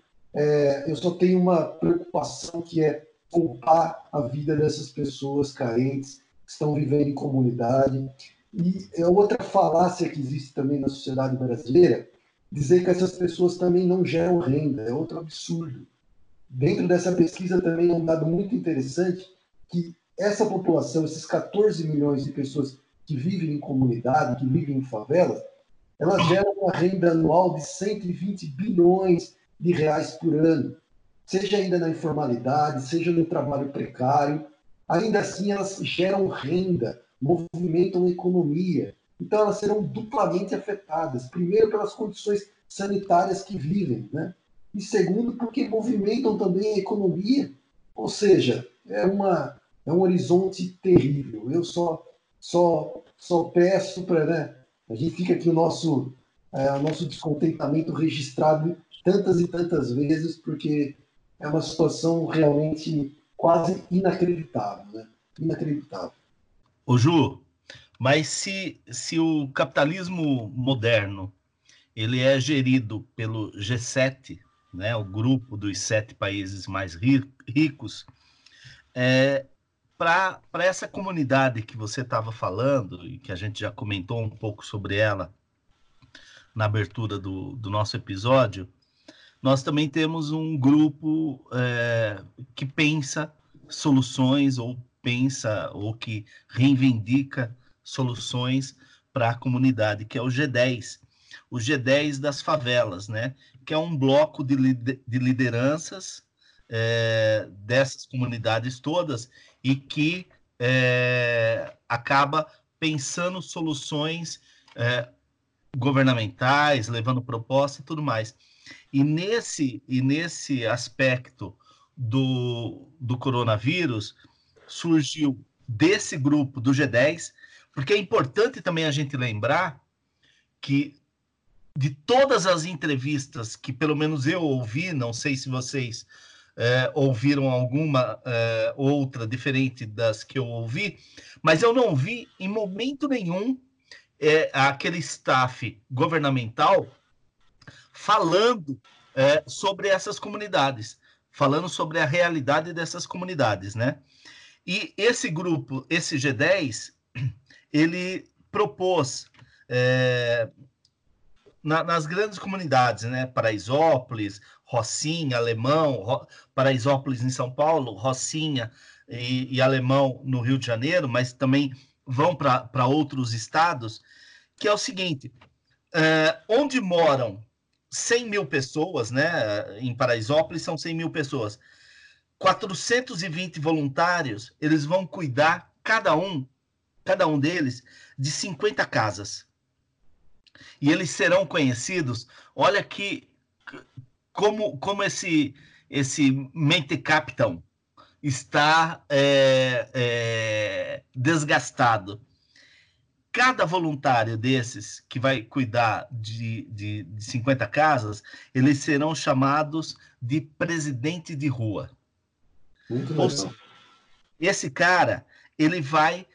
Eu só tenho uma preocupação que é poupar a vida dessas pessoas carentes, estão vivendo em comunidade. E é outra falácia que existe também na sociedade brasileira, dizer que essas pessoas também não geram renda, é outro absurdo. Dentro dessa pesquisa também é um dado muito interessante que essa população, esses 14 milhões de pessoas que vivem em comunidade, que vivem em favela, elas geram uma renda anual de 120 bilhões de reais por ano, seja ainda na informalidade, seja no trabalho precário. Ainda assim, elas geram renda, movimentam a economia. Então, elas serão duplamente afetadas. Primeiro, pelas condições sanitárias que vivem, né? E segundo, porque movimentam também a economia. Ou seja, é um horizonte terrível. Eu só peço para... A gente fica aqui o nosso descontentamento registrado tantas e tantas vezes, porque é uma situação realmente... quase inacreditável, né? Inacreditável. Ô Ju, mas se o capitalismo moderno ele é gerido pelo G7, né, o grupo dos 7 países mais ricos, para essa comunidade que você estava falando, e que a gente já comentou um pouco sobre ela na abertura do nosso episódio, nós também temos um grupo que pensa soluções ou que reivindica soluções para a comunidade, que é o G10. O G10 das favelas, né? Que é um bloco de lideranças dessas comunidades todas e que acaba pensando soluções governamentais, levando propostas e tudo mais. E nesse aspecto do coronavírus, surgiu desse grupo do G10, porque é importante também a gente lembrar que de todas as entrevistas que pelo menos eu ouvi, não sei se vocês ouviram alguma outra diferente das que eu ouvi, mas eu não vi em momento nenhum aquele staff governamental falando sobre essas comunidades, falando sobre a realidade dessas comunidades, né? E esse grupo, esse G10, ele propôs nas grandes comunidades, né? Paraisópolis, Rocinha, Alemão, Paraisópolis em São Paulo, Rocinha e Alemão no Rio de Janeiro, mas também vão para outros estados, que é o seguinte, onde moram 100 mil pessoas, né? Em Paraisópolis são 100 mil pessoas, 420 voluntários, eles vão cuidar, cada um deles, de 50 casas. E eles serão conhecidos, olha que, como esse mentecaptão está desgastado. Cada voluntário desses que vai cuidar de 50 casas, eles serão chamados de presidente de rua. Muito legal. Ou seja, esse cara, ele vai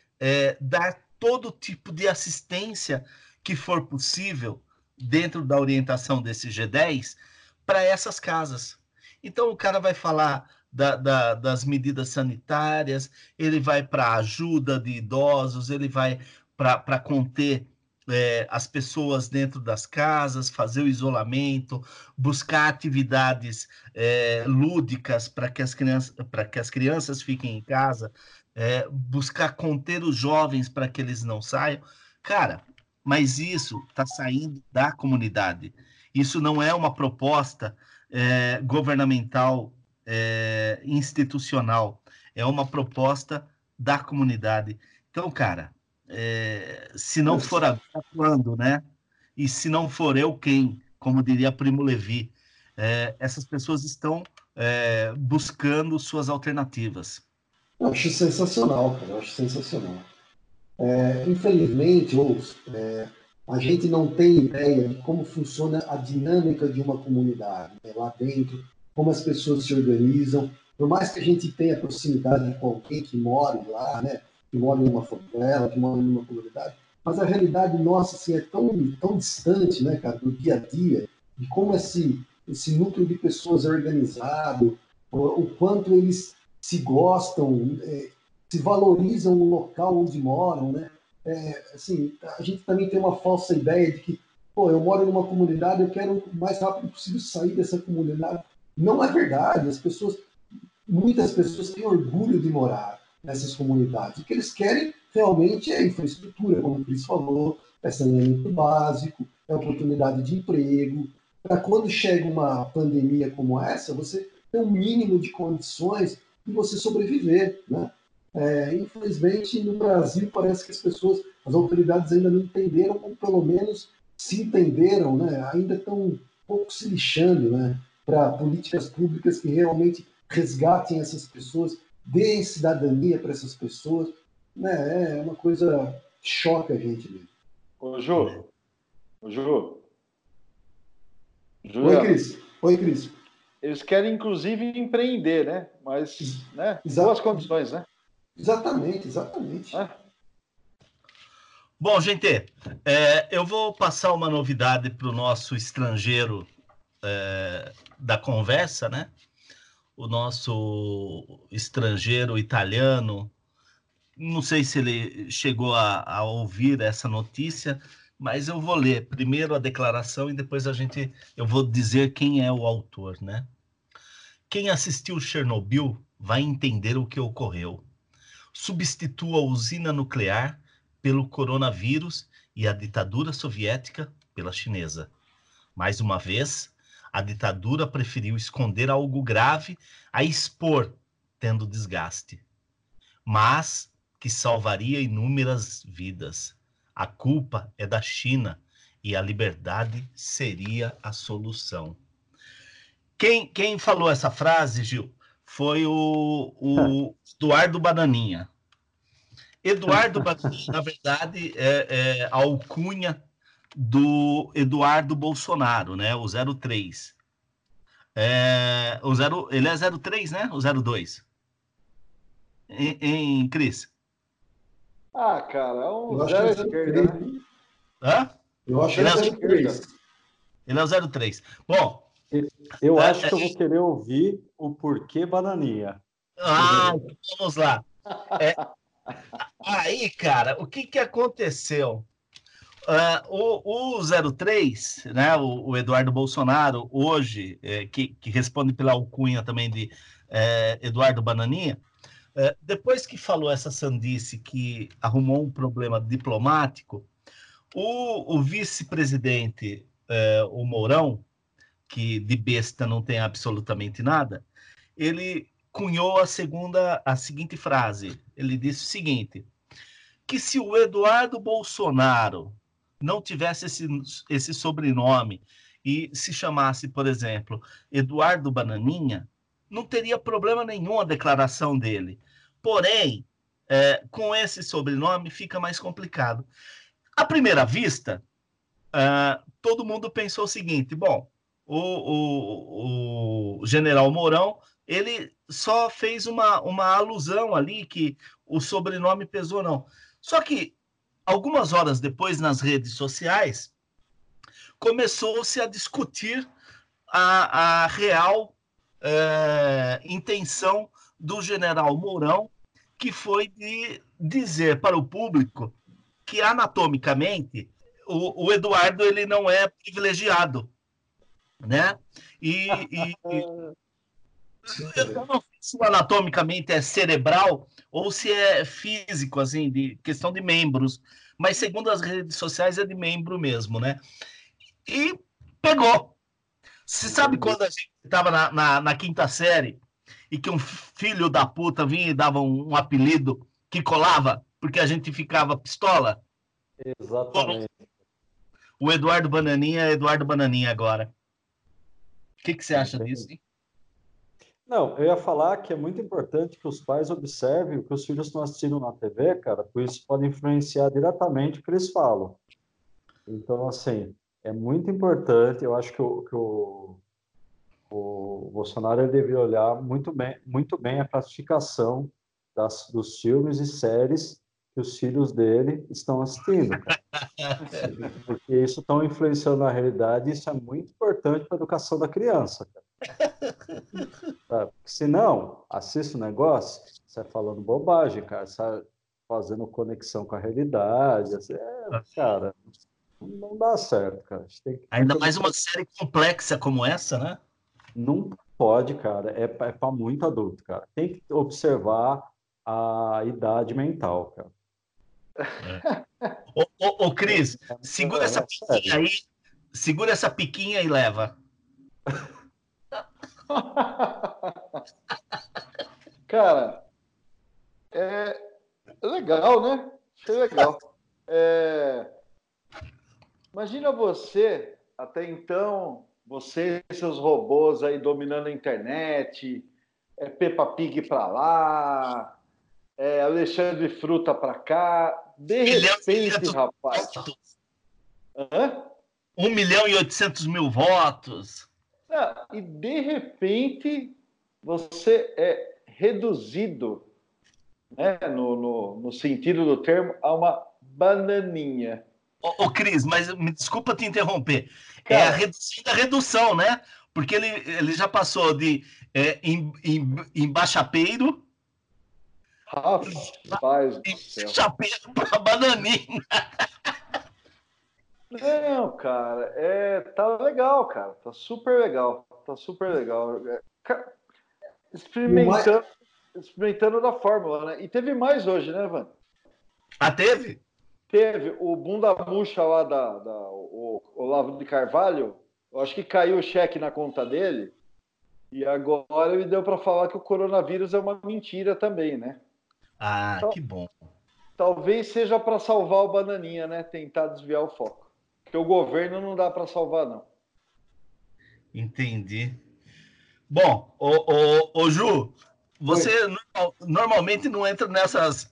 dar todo tipo de assistência que for possível dentro da orientação desse G10 para essas casas. Então, o cara vai falar das medidas sanitárias, ele vai para a ajuda de idosos, ele vai para conter as pessoas dentro das casas, fazer o isolamento, buscar atividades lúdicas para que as crianças fiquem em casa, buscar conter os jovens para que eles não saiam. Cara, mas isso está saindo da comunidade. Isso não é uma proposta governamental institucional, é uma proposta da comunidade. Então, cara, se não for agora, quando, né? E se não for eu, quem? Como diria Primo Levi, essas pessoas estão buscando suas alternativas. Eu acho sensacional, cara, eu acho sensacional. Infelizmente, a gente não tem ideia de como funciona a dinâmica de uma comunidade, né? Lá dentro, como as pessoas se organizam. Por mais que a gente tenha proximidade de alguém que mora lá, né? Que mora em uma favela, que mora em uma comunidade, mas a realidade nossa assim, é tão distante, né, cara, do dia a dia, de como esse núcleo de pessoas é organizado, o quanto eles se gostam, se valorizam no local onde moram, né? Assim, a gente também tem uma falsa ideia de que, pô, eu moro numa comunidade, eu quero o mais rápido possível sair dessa comunidade. Não é verdade. Muitas pessoas têm orgulho de morar nessas comunidades. O que eles querem realmente é infraestrutura, como o Cris falou, é saneamento básico, é oportunidade de emprego. Para quando chega uma pandemia como essa, você tem um mínimo de condições de você sobreviver, né? Infelizmente, no Brasil, parece que as autoridades ainda não entenderam, ou pelo menos se entenderam, né? Ainda estão um pouco se lixando, né? Para políticas públicas que realmente resgatem essas pessoas, deem cidadania para essas pessoas, né? É uma coisa que choca a gente mesmo. Ô, Ju. Oi, Cris. Eles querem, inclusive, empreender, né? Mas, né? Boas condições, né? Exatamente. É. Bom, gente, eu vou passar uma novidade para o nosso estrangeiro da conversa, né? O nosso estrangeiro italiano, não sei se ele chegou a ouvir essa notícia, mas eu vou ler primeiro a declaração e depois eu vou dizer quem é o autor, né? Quem assistiu Chernobyl vai entender o que ocorreu. Substitua a usina nuclear pelo coronavírus e a ditadura soviética pela chinesa. Mais uma vez, a ditadura preferiu esconder algo grave a expor, tendo desgaste, mas que salvaria inúmeras vidas. A culpa é da China e a liberdade seria a solução. Quem falou essa frase, Gil, foi o Eduardo Bananinha. Eduardo Bananinha, na verdade, é a alcunha do Eduardo Bolsonaro, né? O 03. Ele é 03, né? O 02. Em Cris? Ah, cara, é um 03. Né? Hã? Eu acho que ele é o 03. Ele é o 03. Bom, eu acho que eu vou querer ouvir o porquê Bananinha. Ah, vamos lá. Aí, cara, o que aconteceu? O 03, né, o Eduardo Bolsonaro, hoje, que responde pela alcunha também de Eduardo Bananinha, depois que falou essa sandice que arrumou um problema diplomático, o vice-presidente, o Mourão, que de besta não tem absolutamente nada, ele cunhou a seguinte frase. Ele disse o seguinte, que se o Eduardo Bolsonaro não tivesse esse sobrenome e se chamasse, por exemplo, Eduardo Bananinha, não teria problema nenhum a declaração dele. Porém, com esse sobrenome fica mais complicado. À primeira vista, todo mundo pensou o seguinte, bom, o general Mourão, ele só fez uma alusão ali que o sobrenome pesou, não. Só que algumas horas depois, nas redes sociais, começou-se a discutir a real intenção do general Mourão, que foi de dizer para o público que, anatomicamente, o Eduardo ele não é privilegiado, né? Eu não sei se anatomicamente é cerebral ou se é físico, assim, de questão de membros, mas segundo as redes sociais é de membro mesmo, né? E pegou. Você sabe quando a gente estava na quinta série e que um filho da puta vinha e dava um apelido que colava porque a gente ficava pistola? Exatamente. O Eduardo Bananinha é Eduardo Bananinha agora. O que você acha disso, hein? Não, eu ia falar que é muito importante que os pais observem o que os filhos estão assistindo na TV, cara, porque isso pode influenciar diretamente o que eles falam. Então, assim, é muito importante, eu acho que o Bolsonaro ele devia olhar muito bem a classificação dos filmes e séries que os filhos dele estão assistindo, cara. Porque isso estão influenciando na realidade, isso é muito importante para a educação da criança, cara. Se não, assiste o negócio, você falando bobagem, cara, você fazendo conexão com a realidade, cara, não dá certo, cara. Ainda mais uma série complexa como essa, né? Não pode, cara, para muito adulto, cara. Tem que observar a idade mental, cara. Ô, Cris, segura essa piquinha aí, segura essa piquinha e leva. Cara, é legal, né? Achei legal. Imagina você, até então, você e seus robôs aí dominando a internet, Peppa Pig pra lá, Alexandre Fruta pra cá. De repente, rapaz. 1.800.000 votos. Ah, e de repente você é reduzido, né, no sentido do termo, a uma bananinha. Ô Cris, mas me desculpa te interromper. Cara, é a redução, né? Porque ele já passou de embaixapeiro. Rapaz, embaixapeiro para bananinha. Não, cara, tá legal, cara, tá super legal, cara, experimentando da fórmula, né? E teve mais hoje, né, Van? Ah, teve? Teve, o bunda murcha lá o Olavo de Carvalho, eu acho que caiu o cheque na conta dele, e agora ele deu para falar que o coronavírus é uma mentira também, né? Ah, então, que bom. Talvez seja para salvar o Bananinha, né, tentar desviar o foco. Porque o governo não dá para salvar, não. Entendi. Bom, ô Ju, você normalmente não entra nessas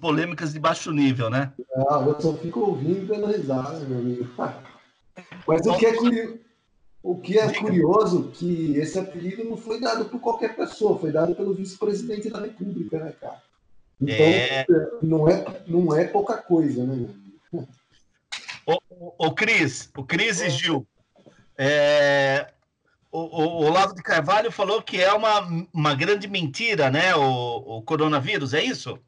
polêmicas de baixo nível, né? Não, eu só fico ouvindo e dando risada, meu amigo. Mas o que é curioso é que esse apelido não foi dado por qualquer pessoa, foi dado pelo vice-presidente da República, né, cara? Então, não é pouca coisa, né? O Cris e Gil, o Olavo de Carvalho falou que é uma grande mentira, né, o coronavírus, é isso?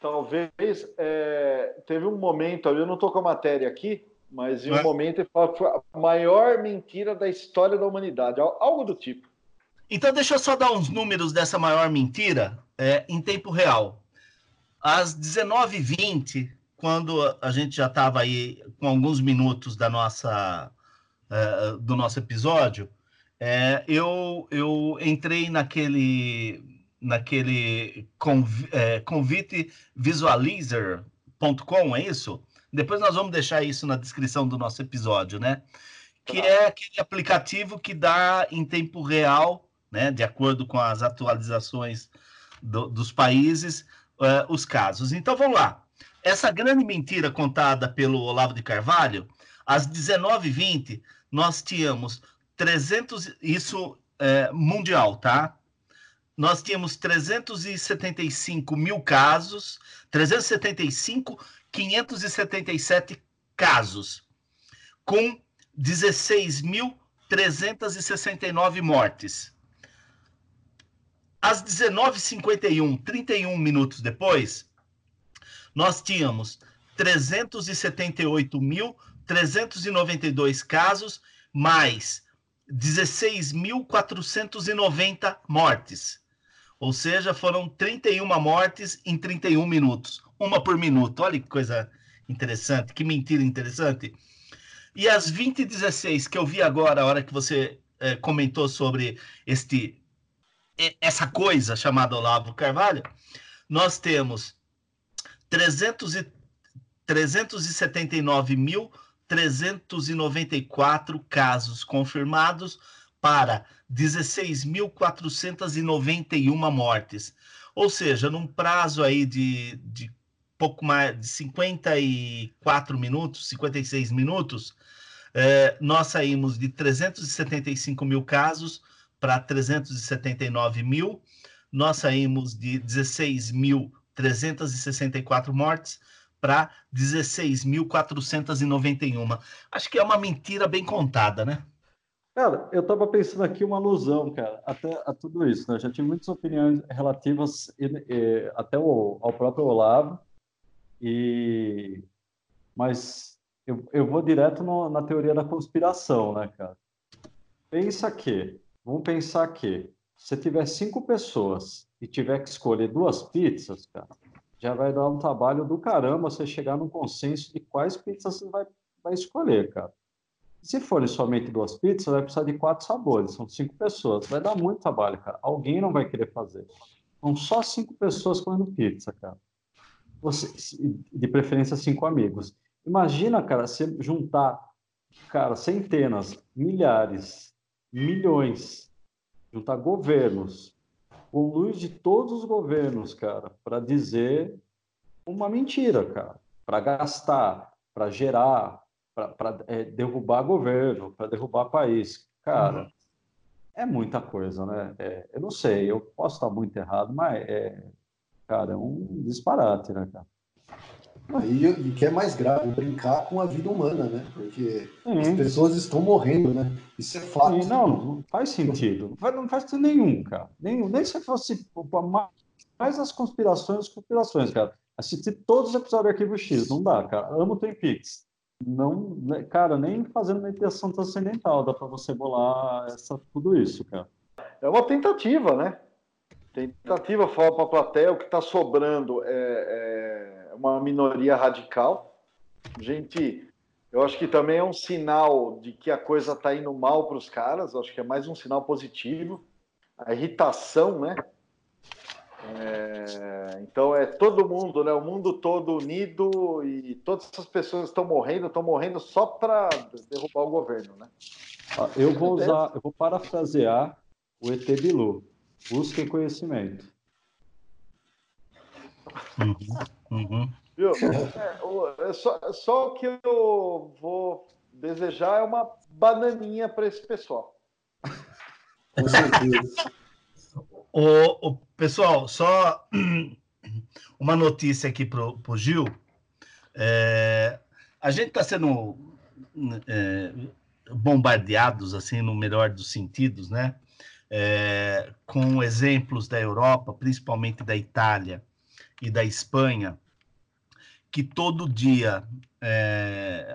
Talvez, teve um momento, eu não estou com a matéria aqui, mas em um momento ele falou que foi a maior mentira da história da humanidade, algo do tipo. Então, deixa eu só dar uns números dessa maior mentira em tempo real. Às 19h20, quando a gente já estava aí com alguns minutos da do nosso episódio, eu entrei naquele convite visualizer.com, é isso? Depois nós vamos deixar isso na descrição do nosso episódio, né? Que é aquele aplicativo que dá em tempo real, né, de acordo com as atualizações dos países, os casos. Então, vamos lá. Essa grande mentira contada pelo Olavo de Carvalho, às 19h20, nós tínhamos 300... Isso é mundial, tá? Nós tínhamos 375 mil casos, 375.577 casos, com 16.369 mortes. Às 19h51, 31 minutos depois, nós tínhamos 378.392 casos, mais 16.490 mortes. Ou seja, foram 31 mortes em 31 minutos. Uma por minuto. Olha que coisa interessante, que mentira interessante. E às 20h16, que eu vi agora, a hora que você comentou sobre essa coisa chamada Olavo Carvalho, nós temos 379.394 casos confirmados para 16.491 mortes. Ou seja, num prazo aí de pouco mais de 54 minutos, 56 minutos, nós saímos de 375 mil casos para 379 mil, nós saímos de 16.364 mortes para 16.491. Acho que é uma mentira bem contada, né? Cara, eu estava pensando aqui uma alusão, cara, até a tudo isso, né? Já tinha muitas opiniões relativas até ao próprio Olavo, mas eu vou direto na teoria da conspiração, né, cara? Vamos pensar que se tiver 5 pessoas e tiver que escolher 2 pizzas, cara, já vai dar um trabalho do caramba você chegar num consenso de quais pizzas você vai escolher, cara. Se forem somente 2 pizzas, vai precisar de 4 sabores, são 5 pessoas. Vai dar muito trabalho, cara. Alguém não vai querer fazer. São só 5 pessoas comendo pizza, cara. Você, de preferência 5 amigos. Imagina, cara, se juntar, cara, centenas, milhares, milhões, juntar governos, o Luiz de todos os governos, cara, para dizer uma mentira, cara, para gastar, para gerar, para derrubar governo, para derrubar país, cara, é muita coisa, né? Eu não sei, eu posso estar muito errado, mas cara, é um disparate, né, cara? E o que é mais grave, brincar com a vida humana, né? Porque as pessoas estão morrendo, né? Isso é fato. Não faz sentido. Não faz sentido nenhum, cara. Nem se fosse mais as conspirações, cara. Assistir todos os episódios do Arquivo X, não dá, cara. Amo Twin Peaks. Não, cara, nem fazendo meditação transcendental dá pra você bolar tudo isso, cara. É uma tentativa, né? Tentativa, fala pra plateia, o que tá sobrando uma minoria radical. Gente, eu acho que também é um sinal de que a coisa está indo mal para os caras, eu acho que é mais um sinal positivo, a irritação, né? Então é todo mundo, né? O mundo todo unido e todas essas pessoas estão morrendo só para derrubar o governo, né? Eu vou parafrasear o ET Bilu. Busquem conhecimento. Viu? Só o que eu vou desejar é uma bananinha para esse pessoal. Com certeza. Pessoal, só uma notícia aqui para o Gil. A gente está sendo bombardeados, assim, no melhor dos sentidos, né? Com exemplos da Europa, principalmente da Itália e da Espanha, que todo dia,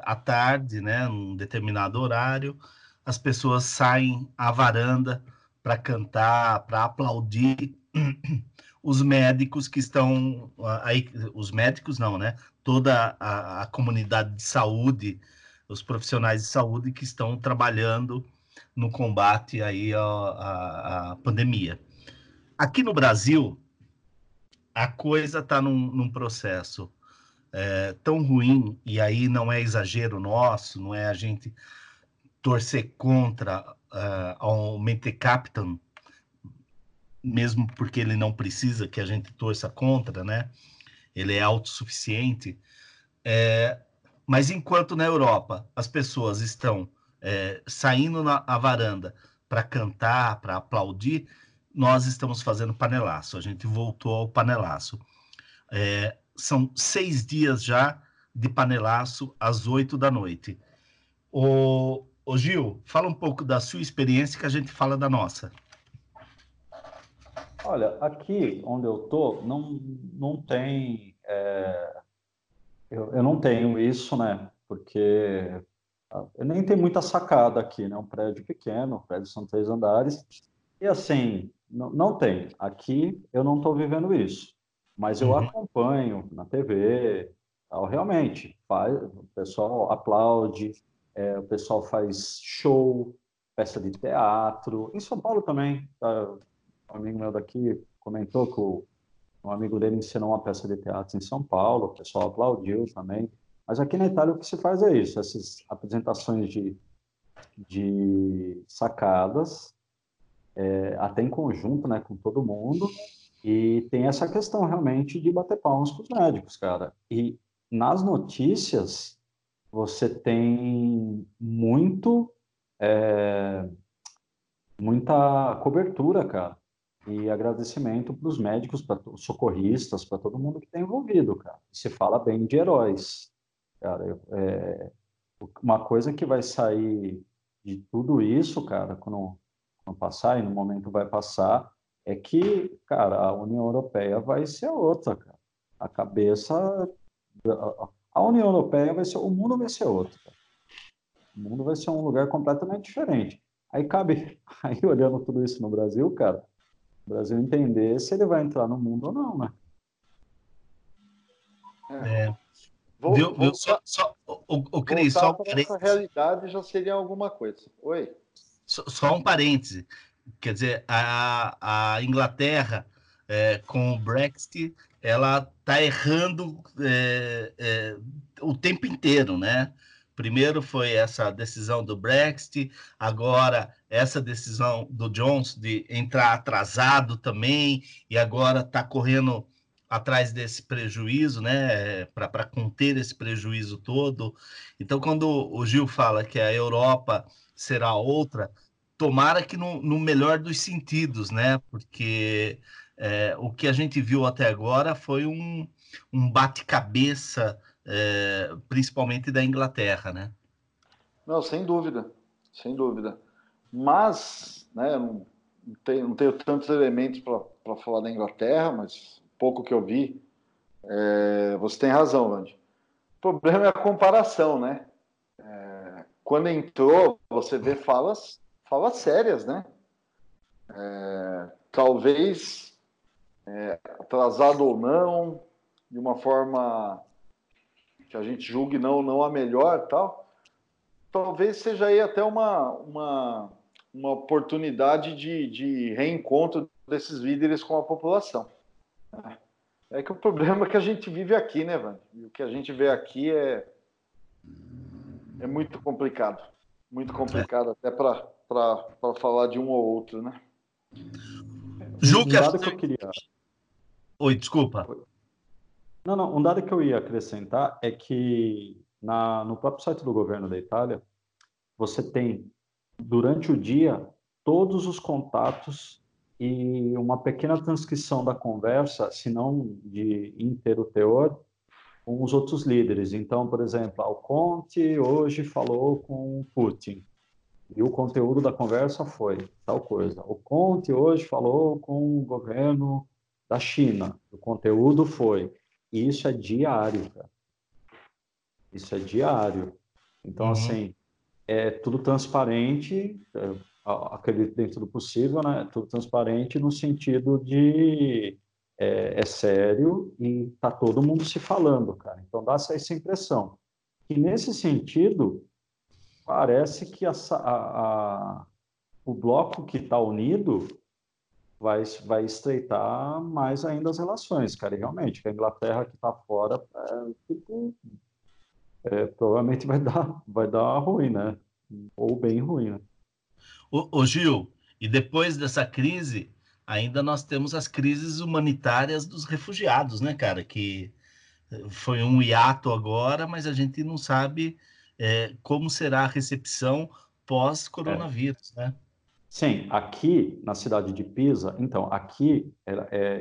à tarde, né, num determinado horário, as pessoas saem à varanda para cantar, para aplaudir os médicos que estão... Aí, os médicos não, né? Toda a comunidade de saúde, os profissionais de saúde que estão trabalhando no combate aí à pandemia. Aqui no Brasil, a coisa está num processo tão ruim, e aí não é exagero nosso, não é a gente torcer contra ao mentecaptam, mesmo porque ele não precisa que a gente torça contra, né? Ele é autossuficiente. Mas enquanto na Europa as pessoas estão saindo à varanda para cantar, para aplaudir, nós estamos fazendo panelaço. A gente voltou ao panelaço. São 6 dias já de panelaço às 8 da noite. Ô Gil, fala um pouco da sua experiência que a gente fala da nossa. Olha, aqui onde eu estou, não tem... Eu não tenho isso, né? Porque eu nem tenho muita sacada aqui, né? Um prédio pequeno, um prédio são 3 andares. E assim, não tem. Aqui eu não estou vivendo isso. Mas eu acompanho na TV, tal, realmente. O pessoal aplaude, o pessoal faz show, peça de teatro. Em São Paulo também, tá? Um amigo meu daqui comentou que um amigo dele ensinou uma peça de teatro em São Paulo, o pessoal aplaudiu também. Mas aqui na Itália o que se faz é isso, essas apresentações de sacadas, até em conjunto, né, com todo mundo, e tem essa questão realmente de bater palmas com os médicos, cara. E nas notícias você tem muita cobertura, cara, e agradecimento para os médicos, para os socorristas, para todo mundo que está envolvido, cara. Se fala bem de heróis, cara. Uma coisa que vai sair de tudo isso, cara, quando passar, e no momento vai passar, é que, cara, a União Europeia vai ser outra, cara. A União Europeia vai ser... O mundo vai ser outro, cara. O mundo vai ser um lugar completamente diferente. Aí, olhando tudo isso no Brasil, cara, o Brasil entender se ele vai entrar no mundo ou não, né? Cris, só um parêntese. Essa realidade já seria alguma coisa. Oi? Só um parêntese. Quer dizer, a Inglaterra, com o Brexit, ela está errando o tempo inteiro, né? Primeiro foi essa decisão do Brexit, agora essa decisão do Johnson de entrar atrasado também, e agora está correndo atrás desse prejuízo, né, para conter esse prejuízo todo. Então, quando o Gil fala que a Europa será outra, tomara que no melhor dos sentidos, né, porque o que a gente viu até agora foi um bate-cabeça, principalmente da Inglaterra, né? Não, sem dúvida. Mas, né, não tenho tantos elementos para falar da Inglaterra, mas pouco que eu vi, você tem razão, Landi. O problema é a comparação, né? Quando entrou, você vê falas sérias, né? Talvez atrasado ou não, de uma forma que a gente julgue não a melhor, tal, talvez seja aí até uma oportunidade de reencontro desses líderes com a população. É que o problema é que a gente vive aqui, né, Vani? E o que a gente vê aqui é muito complicado até para falar de um ou outro, né? Juca... Um dado que eu queria... Oi, desculpa. Não, não. Um dado que eu ia acrescentar é que no próprio site do governo da Itália, você tem, durante o dia, todos os contatos e uma pequena transcrição da conversa, se não de inteiro teor, com os outros líderes. Então, por exemplo, o Conte hoje falou com o Putin. E o conteúdo da conversa foi tal coisa. O Conte hoje falou com o governo da China. O conteúdo foi. E isso é diário, cara. Isso é diário. Então, assim, é tudo transparente, acredito dentro do possível, né? Tudo transparente no sentido de... É sério e tá todo mundo se falando, cara. Então dá essa impressão. E nesse sentido, parece que o bloco que está unido vai estreitar mais ainda as relações, cara. E realmente, a Inglaterra que está fora, provavelmente vai dar ruim, né? Ou bem ruim, né? Ô Gil, e depois dessa crise... Ainda nós temos as crises humanitárias dos refugiados, né, cara? Que foi um hiato agora, mas a gente não sabe como será a recepção pós-coronavírus, né? Sim, aqui na cidade de Pisa, então, aqui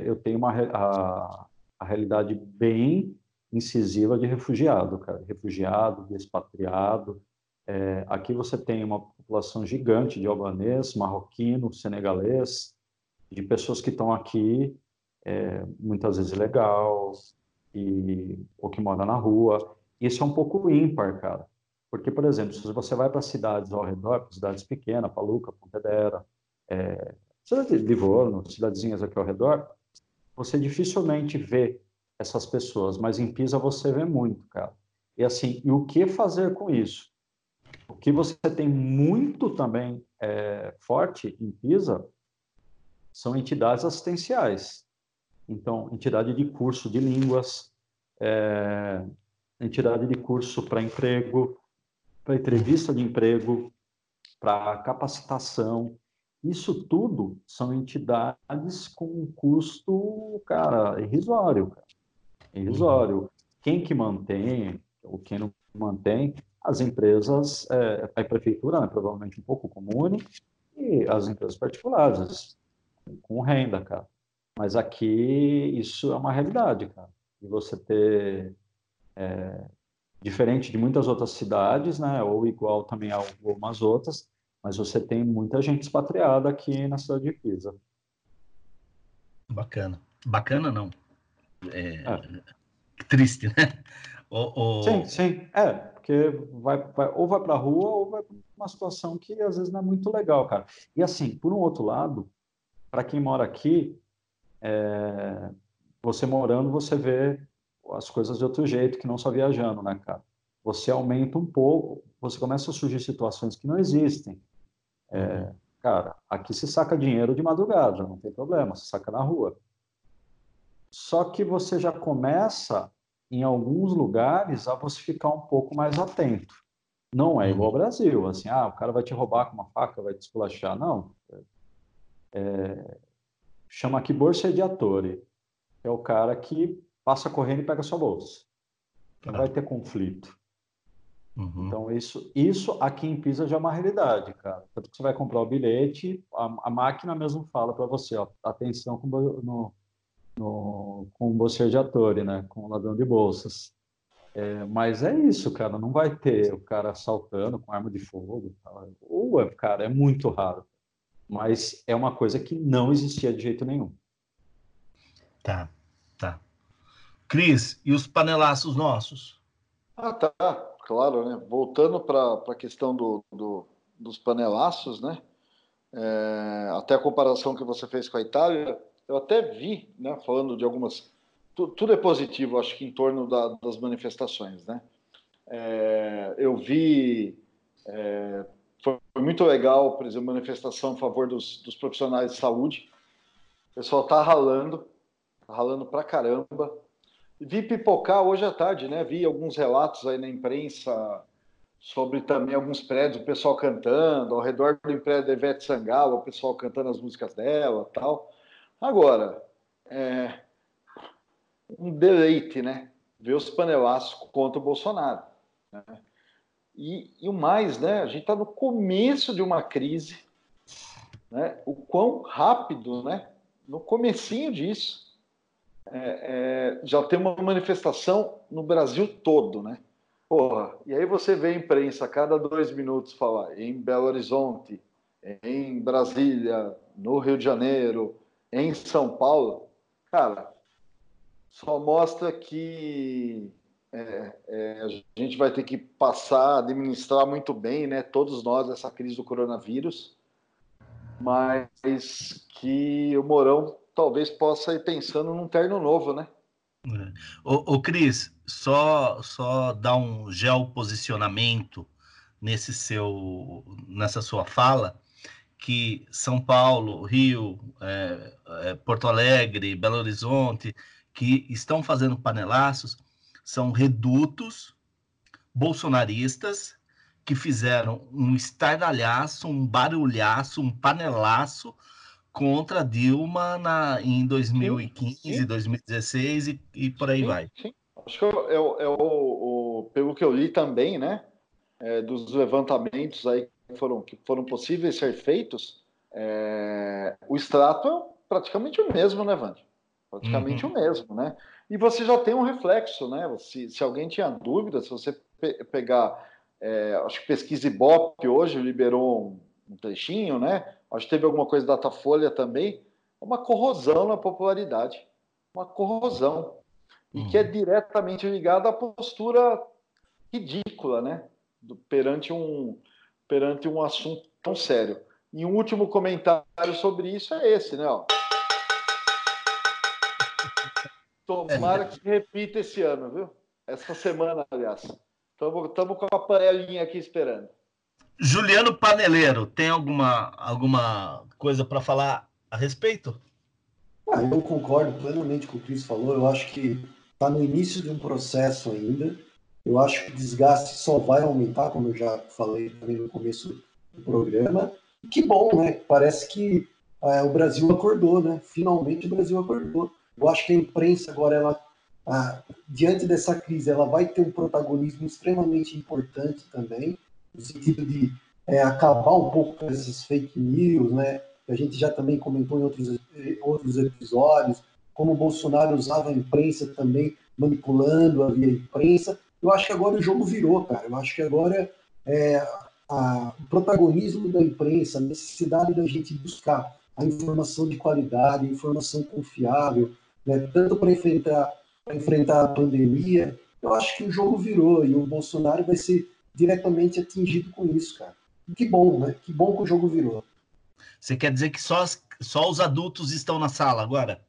eu tenho a realidade bem incisiva de refugiado, cara. Refugiado, de expatriado. Aqui você tem uma população gigante de albanês, marroquino, senegalês, de pessoas que estão aqui, muitas vezes ilegal, ou que moram na rua. Isso é um pouco ímpar, cara. Porque, por exemplo, se você vai para cidades ao redor, cidades pequenas, Paluca, Pontedera, cidade de Livorno, cidadezinhas aqui ao redor, você dificilmente vê essas pessoas, mas em Pisa você vê muito, cara. E assim, e o que fazer com isso? O que você tem muito também forte em Pisa são entidades assistenciais. Então, entidade de curso de línguas, entidade de curso para emprego, para entrevista de emprego, para capacitação. Isso tudo são entidades com um custo, cara, irrisório. Quem que mantém, ou quem não mantém, as empresas, a prefeitura, né, provavelmente um pouco comune, e as empresas particulares, com renda, cara. Mas aqui isso é uma realidade, cara. E você ter, diferente de muitas outras cidades, né, ou igual também a algumas outras, mas você tem muita gente expatriada aqui na cidade de Pisa. Bacana. Bacana não. Triste, né? Sim, sim. Porque vai pra rua ou vai pra uma situação que às vezes não é muito legal, cara. E assim, por um outro lado, para quem mora aqui, você morando, você vê as coisas de outro jeito, que não só viajando, né, cara? Você aumenta um pouco, você começa a surgir situações que não existem. Cara, aqui se saca dinheiro de madrugada, não tem problema, se saca na rua. Só que você já começa, em alguns lugares, a você ficar um pouco mais atento. Não é igual ao Brasil, assim, o cara vai te roubar com uma faca, vai te esculachar, não. Chama aqui borseggiatore, é o cara que passa correndo e pega sua bolsa. Não vai ter conflito. Então isso aqui em Pisa já é uma realidade, cara. Tanto que você vai comprar o bilhete, a máquina mesmo fala para você, ó, atenção com o borseggiatore, né, com o ladrão de bolsas. Mas é isso, cara, não vai ter o cara assaltando com arma de fogo, tal. Ou, cara, é muito raro. Mas é uma coisa que não existia de jeito nenhum. Tá. Cris, e os panelaços nossos? Claro, né? Voltando para a questão dos panelaços, né? Até a comparação que você fez com a Itália, eu até vi, né? Falando de algumas... Tudo é positivo, acho que em torno das manifestações, né? Eu vi... Foi muito legal, por exemplo, manifestação a favor dos profissionais de saúde. O pessoal tá ralando pra caramba. Vi pipocar hoje à tarde, né? Vi alguns relatos aí na imprensa sobre também alguns prédios, o pessoal cantando, ao redor do prédio da Ivete Sangalo, o pessoal cantando as músicas dela e tal. Agora, é um deleite, né? Ver os panelaços contra o Bolsonaro. Né? E o mais, né? A gente está no começo de uma crise, né? O quão rápido, né? No comecinho disso, já tem uma manifestação no Brasil todo, né? Porra, e aí você vê a imprensa a cada 2 minutos falar em Belo Horizonte, em Brasília, no Rio de Janeiro, em São Paulo. Cara, só mostra que a gente vai ter que passar, administrar muito bem, né, todos nós, essa crise do coronavírus, mas que o Mourão talvez possa ir pensando num terno novo, né? Ô Cris, só dar um geoposicionamento nessa sua fala, que São Paulo, Rio, Porto Alegre, Belo Horizonte, que estão fazendo panelaços, são redutos bolsonaristas que fizeram um estardalhaço, um barulhaço, um panelaço contra Dilma em 2015, sim. 2016 e por aí sim, vai. Sim. Acho que pelo que eu li também, né, dos levantamentos aí que foram possíveis ser feitos, o extrato é praticamente o mesmo, né, Wander? Praticamente o mesmo, né? E você já tem um reflexo, né? Se alguém tinha dúvida, se você pegar, acho que pesquisa Ibope hoje liberou um trechinho, né? Acho que teve alguma coisa da Datafolha também. Uma corrosão na popularidade. Uma corrosão. E que é diretamente ligada à postura ridícula, né? Perante um assunto tão sério. E um último comentário sobre isso é esse, né? Ó. Tomara que repita esse ano, viu? Essa semana, aliás. Estamos com a panelinha aqui esperando. Juliano Paneleiro, tem alguma coisa para falar a respeito? Eu concordo plenamente com o que o Cris falou. Eu acho que está no início de um processo ainda. Eu acho que o desgaste só vai aumentar, como eu já falei também no começo do programa. Que bom, né? Parece que o Brasil acordou, né? Finalmente o Brasil acordou. Eu acho que a imprensa agora, diante dessa crise, ela vai ter um protagonismo extremamente importante também, no sentido de acabar um pouco com essas fake news, né? A gente já também comentou em outros episódios, como o Bolsonaro usava a imprensa também, manipulando via imprensa. Eu acho que agora o jogo virou, cara. Eu acho que agora o protagonismo da imprensa, a necessidade da gente buscar a informação de qualidade, a informação confiável, né? Tanto para enfrentar a pandemia, eu acho que o jogo virou e o Bolsonaro vai ser diretamente atingido com isso, cara. Que bom, né? Que bom que o jogo virou. Você quer dizer que só os adultos estão na sala agora?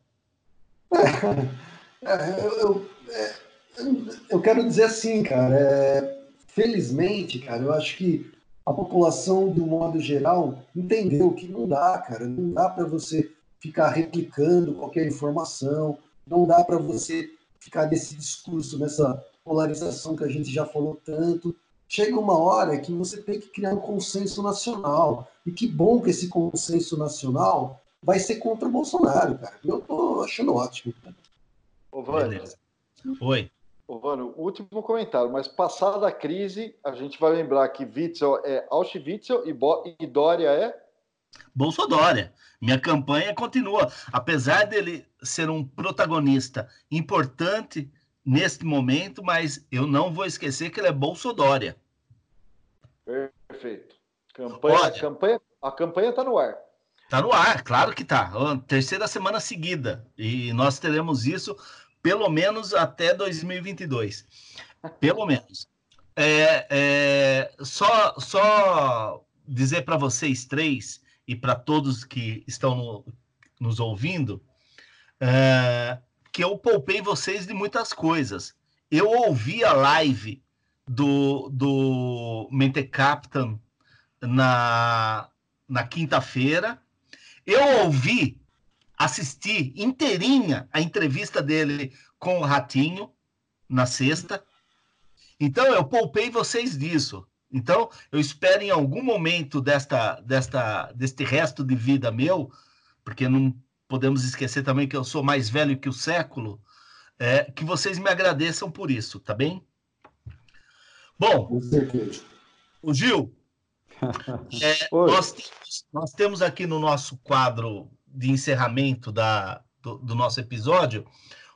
Eu quero dizer assim, cara, felizmente, cara, eu acho que a população, de um modo geral, entendeu que não dá, cara. Não dá para você ficar replicando qualquer informação, não dá para você ficar nesse discurso, nessa polarização que a gente já falou tanto. Chega uma hora que você tem que criar um consenso nacional. E que bom que esse consenso nacional vai ser contra o Bolsonaro, cara. Eu tô achando ótimo. Ô, Wander. Oi. Ô, Wander, último comentário. Mas passada a crise, a gente vai lembrar que Witzel é Auschwitzel e Dória é? Bolsodória. Minha campanha continua. Apesar dele ser um protagonista importante neste momento, mas eu não vou esquecer que ele é Bolsodória. Perfeito. A campanha está no ar. Está no ar, claro que está. Terceira semana seguida. E nós teremos isso pelo menos até 2022. Pelo menos. Só dizer para vocês três e para todos que estão nos ouvindo... que eu poupei vocês de muitas coisas. Eu ouvi a live do Mentecaptan na quinta-feira. Eu assisti inteirinha a entrevista dele com o Ratinho na sexta. Então, eu poupei vocês disso. Então, eu espero em algum momento deste resto de vida meu, porque não podemos esquecer também que eu sou mais velho que o século, que vocês me agradeçam por isso, tá bem? Bom, o Gil, nós temos aqui no nosso quadro de encerramento do nosso episódio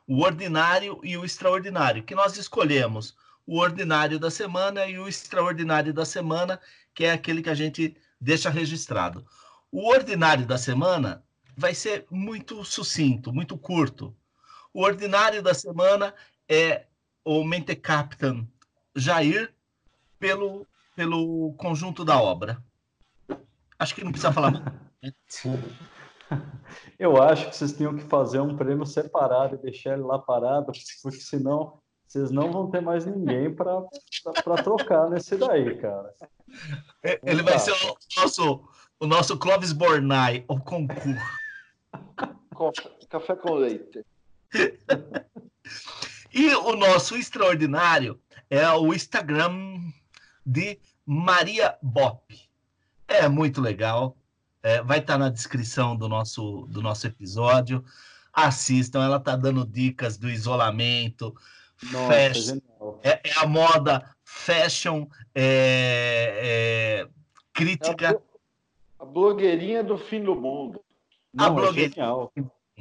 o ordinário e o extraordinário, que nós escolhemos o ordinário da semana e o extraordinário da semana, que é aquele que a gente deixa registrado. O ordinário da semana vai ser muito sucinto, muito curto. O ordinário da semana é o Mentecaptan Jair pelo conjunto da obra. Acho que não precisa falar muito. Eu acho que vocês tinham que fazer um prêmio separado e deixar ele lá parado, porque senão vocês não vão ter mais ninguém para trocar nesse daí, cara. Ele vai ser o nosso Clóvis Bornai, o concurso. Café com leite. E o nosso extraordinário é o Instagram de Maria Bopp. É muito legal. Vai estar na descrição do nosso episódio. Assistam, ela está dando dicas do isolamento. Nossa, fashion, é a moda fashion crítica. A blogueirinha do fim do mundo.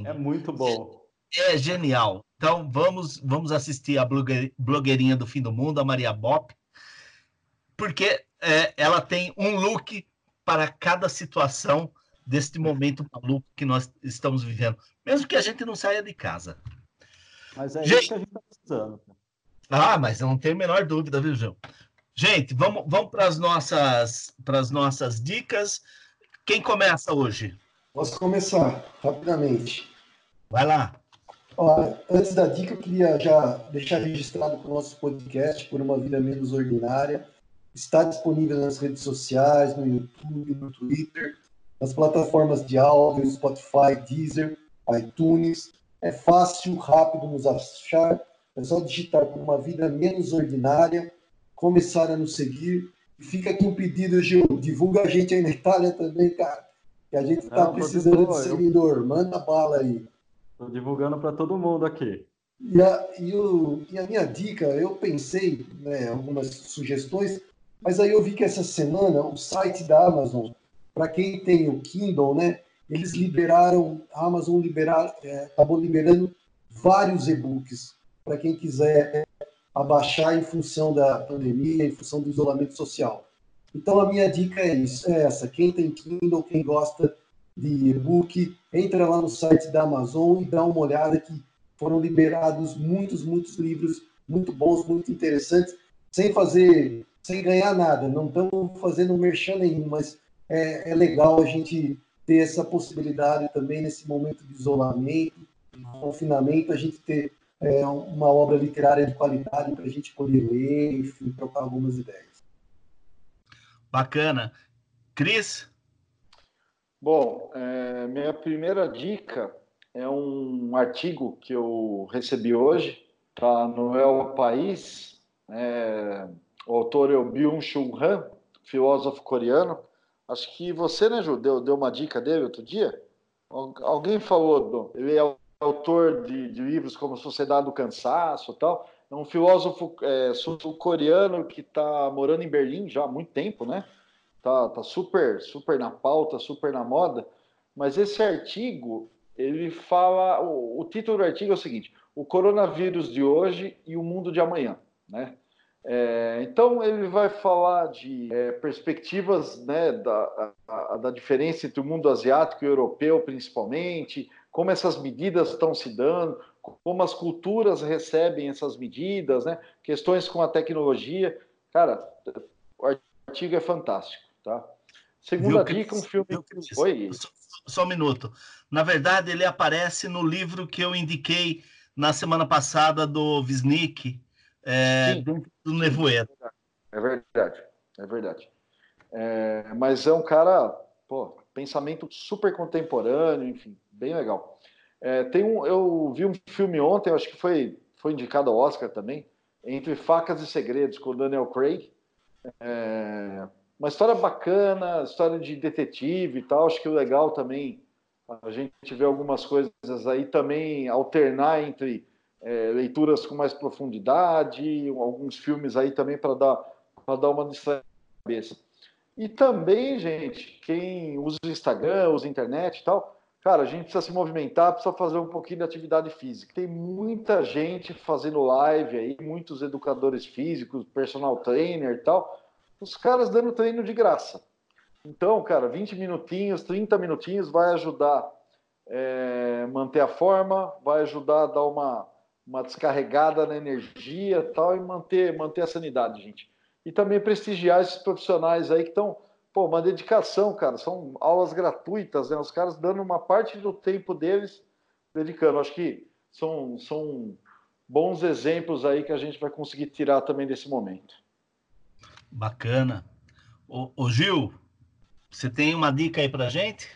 É muito bom. É genial. Então vamos assistir a blogueirinha do fim do mundo, a Maria Bopp, porque ela tem um look para cada situação deste momento maluco que nós estamos vivendo. Mesmo que a gente não saia de casa. Mas é isso que a gente está precisando. Ah, mas eu não tenho a menor dúvida, viu, João? Gente, vamos para as nossas dicas. Quem começa hoje? Posso começar, rapidamente. Vai lá. Olha, antes da dica, eu queria já deixar registrado para o nosso podcast, Por uma Vida Menos Ordinária. Está disponível nas redes sociais, no YouTube, no Twitter, nas plataformas de áudio, Spotify, Deezer, iTunes. É fácil, rápido nos achar. É só digitar Por uma Vida Menos Ordinária, começar a nos seguir. E fica aqui um pedido, Gil. Divulga a gente aí na Itália também, cara. Que a gente está precisando de seguidor. Manda bala aí. Estou divulgando para todo mundo aqui. E a minha dica, eu pensei, né, algumas sugestões. Mas aí eu vi que essa semana o site da Amazon, para quem tem o Kindle, né, eles liberaram, a Amazon acabou liberando vários e-books para quem quiser abaixar em função da pandemia, em função do isolamento social. Então a minha dica é essa, quem tem Kindle, quem gosta de e-book, entra lá no site da Amazon e dá uma olhada que foram liberados muitos livros muito bons, muito interessantes, sem ganhar nada, não estamos fazendo merchan nenhum, mas é legal a gente ter essa possibilidade também nesse momento de isolamento, de confinamento, a gente ter uma obra literária de qualidade para a gente poder ler, enfim, trocar algumas ideias. Bacana. Cris? Bom, minha primeira dica é um artigo que eu recebi hoje, tá no El País, o autor é o Byung-Chul Han, filósofo coreano. Acho que você, né, Ju, deu uma dica dele outro dia? Alguém falou, ele é autor de livros como Sociedade do Cansaço e tal. É um filósofo sul-coreano que está morando em Berlim já há muito tempo, né? Tá super na pauta, super na moda. Mas esse artigo, ele fala... O título do artigo é o seguinte, O Coronavírus de Hoje e o Mundo de Amanhã, né? Então, ele vai falar de perspectivas, né, da diferença entre o mundo asiático e o europeu, principalmente, como essas medidas estão se dando, como as culturas recebem essas medidas, né, questões com a tecnologia. Cara, o artigo é fantástico, tá? Segunda dica, um filme... Oi. Só um minuto. Na verdade, ele aparece no livro que eu indiquei na semana passada do Wisnik, dentro do nevoeiro. É verdade. Mas é um cara, pensamento super contemporâneo, enfim, bem legal. Eu vi um filme ontem, acho que foi indicado ao Oscar também, Entre Facas e Segredos, com o Daniel Craig. Uma história bacana, história de detetive e tal. Acho que é legal também a gente ver algumas coisas aí também, alternar entre leituras com mais profundidade, alguns filmes aí também para dar uma distraída na cabeça. E também, gente, quem usa o Instagram, usa a internet e tal, cara, a gente precisa se movimentar, precisa fazer um pouquinho de atividade física. Tem muita gente fazendo live aí, muitos educadores físicos, personal trainer e tal, os caras dando treino de graça. Então, cara, 20 minutinhos, 30 minutinhos vai ajudar manter a forma, vai ajudar a dar uma descarregada na energia e tal, e manter a sanidade, gente. E também prestigiar esses profissionais aí que estão... Pô, uma dedicação, cara. São aulas gratuitas, né? Os caras dando uma parte do tempo deles dedicando. Acho que são bons exemplos aí que a gente vai conseguir tirar também desse momento. Bacana. Ô Gil, você tem uma dica aí pra gente?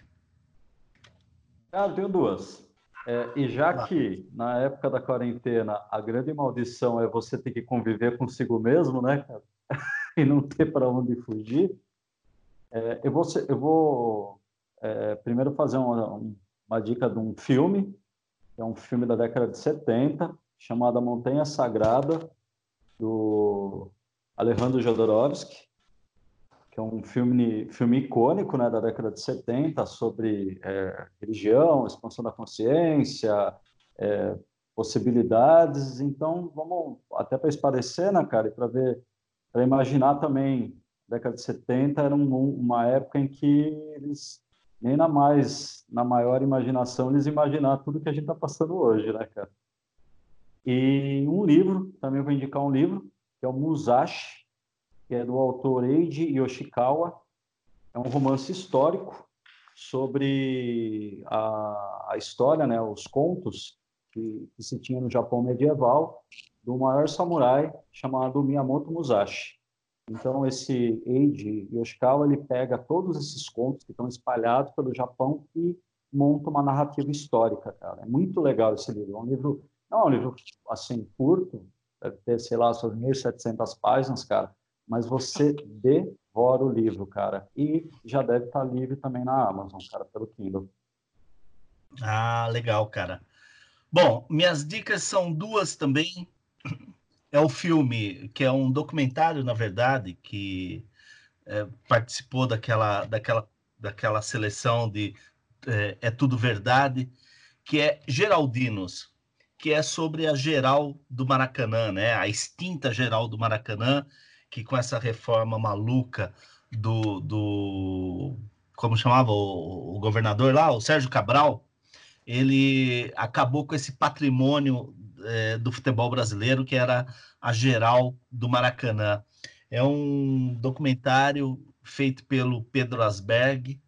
Ah, eu tenho duas. E já que na época da quarentena a grande maldição é você ter que conviver consigo mesmo, né, cara? E não ter para onde fugir. Eu vou primeiro fazer uma dica de um filme, que é um filme da década de 70, chamado A Montanha Sagrada, do Alejandro Jodorowsky, que é um filme icônico, né, da década de 70, sobre religião, expansão da consciência, possibilidades. Então, vamos até para esparecer, né, cara, e para imaginar também. Década de 70 era uma época em que eles, nem na maior imaginação, eles imaginaram tudo que a gente está passando hoje, né, cara? E um livro, também vou indicar um livro, que é o Musashi, que é do autor Eiji Yoshikawa. É um romance histórico sobre a história, né, os contos que se tinha no Japão medieval, do maior samurai chamado Miyamoto Musashi. Então, esse Eiji Yoshikawa, ele pega todos esses contos que estão espalhados pelo Japão e monta uma narrativa histórica, cara. É muito legal esse livro. É um livro, assim, curto, deve ter, sei lá, suas 1.700 páginas, cara, mas você devora o livro, cara. E já deve estar livre também na Amazon, cara, pelo Kindle. Ah, legal, cara. Bom, minhas dicas são duas também. É o filme, que é um documentário, na verdade, que participou daquela seleção de É Tudo Verdade, que é Geraldinos, que é sobre a Geral do Maracanã, né? A extinta Geral do Maracanã, que com essa reforma maluca do como chamava o governador lá, o Sérgio Cabral, ele acabou com esse patrimônio do futebol brasileiro, que era a Geral do Maracanã. É um documentário feito pelo Pedro Asberg,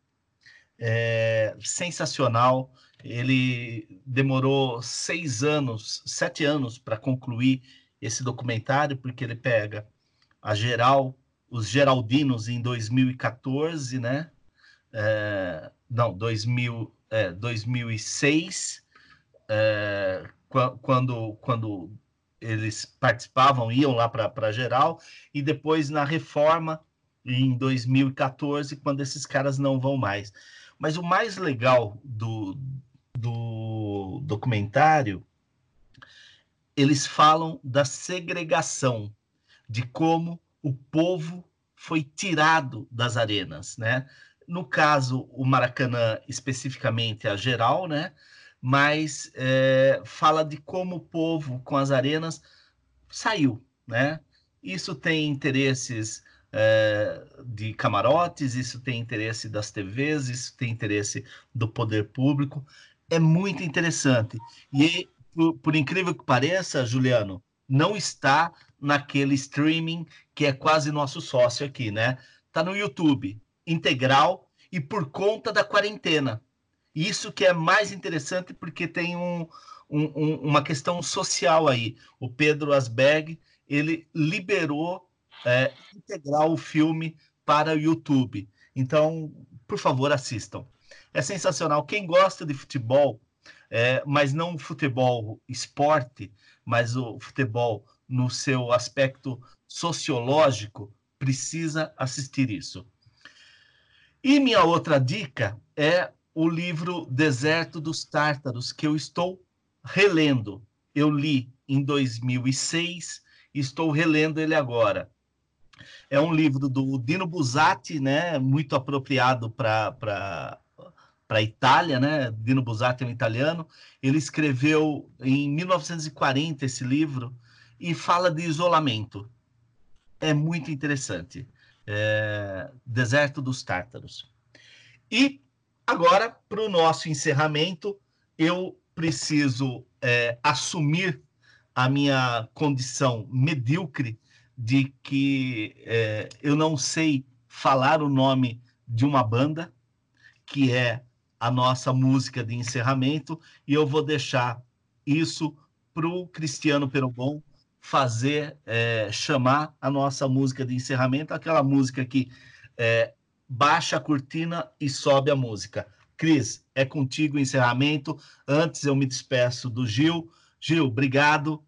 sensacional. Ele demorou 7 anos para concluir esse documentário, porque ele pega a Geral, os Geraldinos em 2014, né? 2006, quando eles participavam, iam lá para Geral, e depois na reforma, em 2014, quando esses caras não vão mais. Mas o mais legal do documentário, eles falam da segregação, de como o povo foi tirado das arenas, né? No caso, o Maracanã, especificamente a Geral, né? Mas fala de como o povo com as arenas saiu, né? Isso tem interesses de camarotes, isso tem interesse das TVs, isso tem interesse do poder público. É muito interessante. E, por incrível que pareça, Juliano, não está naquele streaming que é quase nosso sócio aqui, né? Está no YouTube, integral e por conta da quarentena. Isso que é mais interessante, porque tem uma questão social aí. O Pedro Asberg, ele liberou integral o filme para o YouTube. Então, por favor, assistam. É sensacional. Quem gosta de futebol, mas não futebol esporte, mas o futebol no seu aspecto sociológico, precisa assistir isso. E minha outra dica é o livro Deserto dos Tártaros, que eu estou relendo. Eu li em 2006, estou relendo ele agora. É um livro do Dino Buzzati, né? Muito apropriado para a Itália, né? Dino Buzzati é um italiano. Ele escreveu em 1940 esse livro e fala de isolamento. É muito interessante. É... Deserto dos Tártaros. E agora, para o nosso encerramento, eu preciso assumir a minha condição medíocre de que eu não sei falar o nome de uma banda, que é a nossa música de encerramento, e eu vou deixar isso para o Cristiano Perobon fazer, chamar a nossa música de encerramento, aquela música que baixa a cortina e sobe a música. Cris, é contigo o encerramento. Antes eu me despeço do Gil. Gil, obrigado.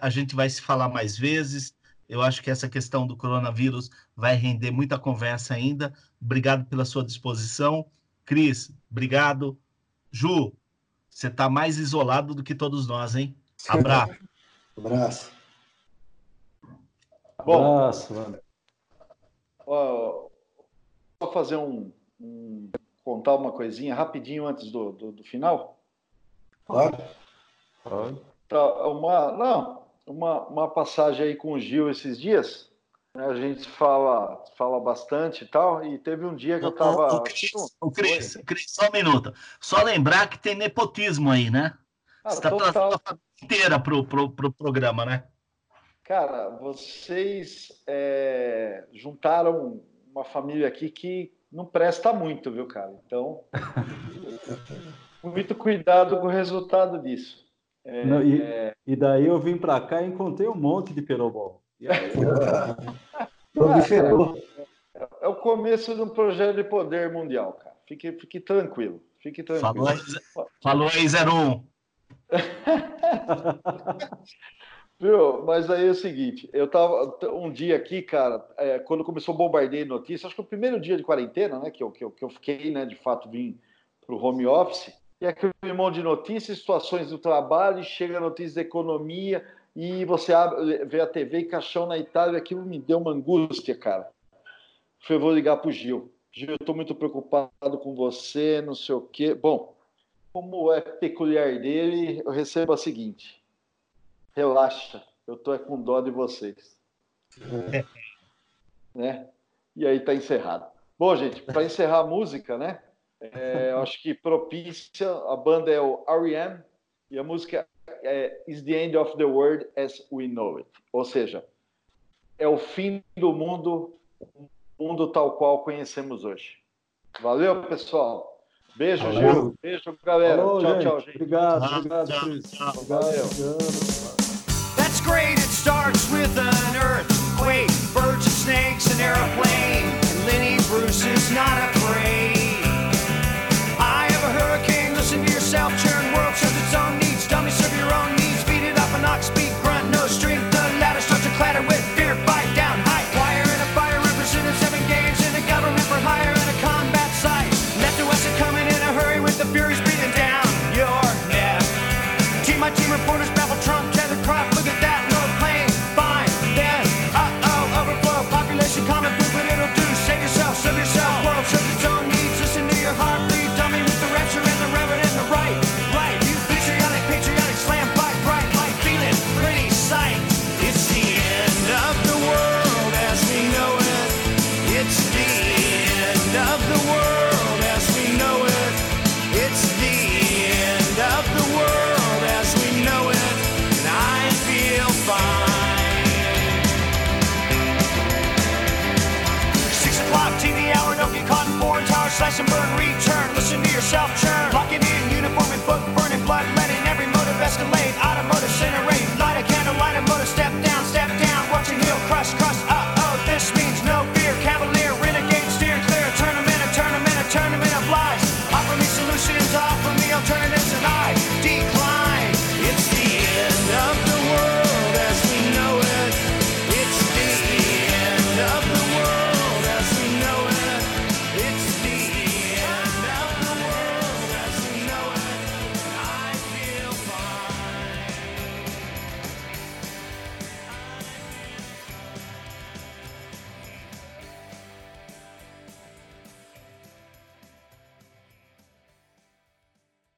A gente vai se falar mais vezes. Eu acho que essa questão do coronavírus vai render muita conversa ainda. Obrigado pela sua disposição. Cris, obrigado. Ju, você está mais isolado do que todos nós, hein? Abraço. Abraço. Bom, abraço, mano. Ó, vou fazer contar uma coisinha rapidinho antes do final. Claro. Tá, uma passagem aí com o Gil esses dias, né? A gente fala bastante e tal, e teve um dia que eu tava... Cris, só um minuto. Só lembrar que tem nepotismo aí, né? Cara, você tá trazendo a família inteira pro programa, né? Cara, vocês juntaram uma família aqui que não presta muito, viu, cara? Então, muito cuidado com o resultado disso. Não, e daí eu vim para cá e encontrei um monte de Perobon. É o começo de um projeto de poder mundial, cara. Fique tranquilo. Fique tranquilo. Falou aí, 01. Viu? Mas aí é o seguinte, eu tava um dia aqui, cara, quando começou o bombardeio de notícias, acho que o primeiro dia de quarentena, né, que eu fiquei, né, de fato vim para o home office. E aquele monte de notícias, situações do trabalho, chega notícias da economia, e você vê a TV e caixão na Itália, aquilo me deu uma angústia, cara. Eu vou ligar pro Gil. Gil, eu tô muito preocupado com você, não sei o quê. Bom, como é peculiar dele, eu recebo a seguinte. Relaxa, eu tô com dó de vocês. Né? E aí tá encerrado. Bom, gente, para encerrar a música, né? Acho que propícia, a banda é o R.E.M. e a música é It's the End of the World as We Know It, ou seja, é o fim do mundo, o mundo tal qual conhecemos hoje. Valeu, pessoal. Beijo, valeu. Gil, beijo, galera. Alô, tchau, gente. Tchau, gente. Obrigado, Cris. Valeu. That's great, it starts with an earthquake, birds and snakes, an airplane, and Lenny Bruce is not afraid. Self-churned world serves its own needs. Dummy, serve your own needs. Feed it up an ox, speak, grunt, no strength. The ladder starts to clatter with fear. Fight down high. Wire and a fire represented 7 games in a government for hire and a combat site. Left to us are coming in a hurry with the furies breathing down your neck. Team by team reporters baffle Trump, tether crop. Look at that, no plane. Fine, then uh-oh, overflow. Population common, do what it'll do. Save yourself, serve yourself. World serves its own needs. Listen to your heart. Slash and burn, return, listen to yourself churn, lock in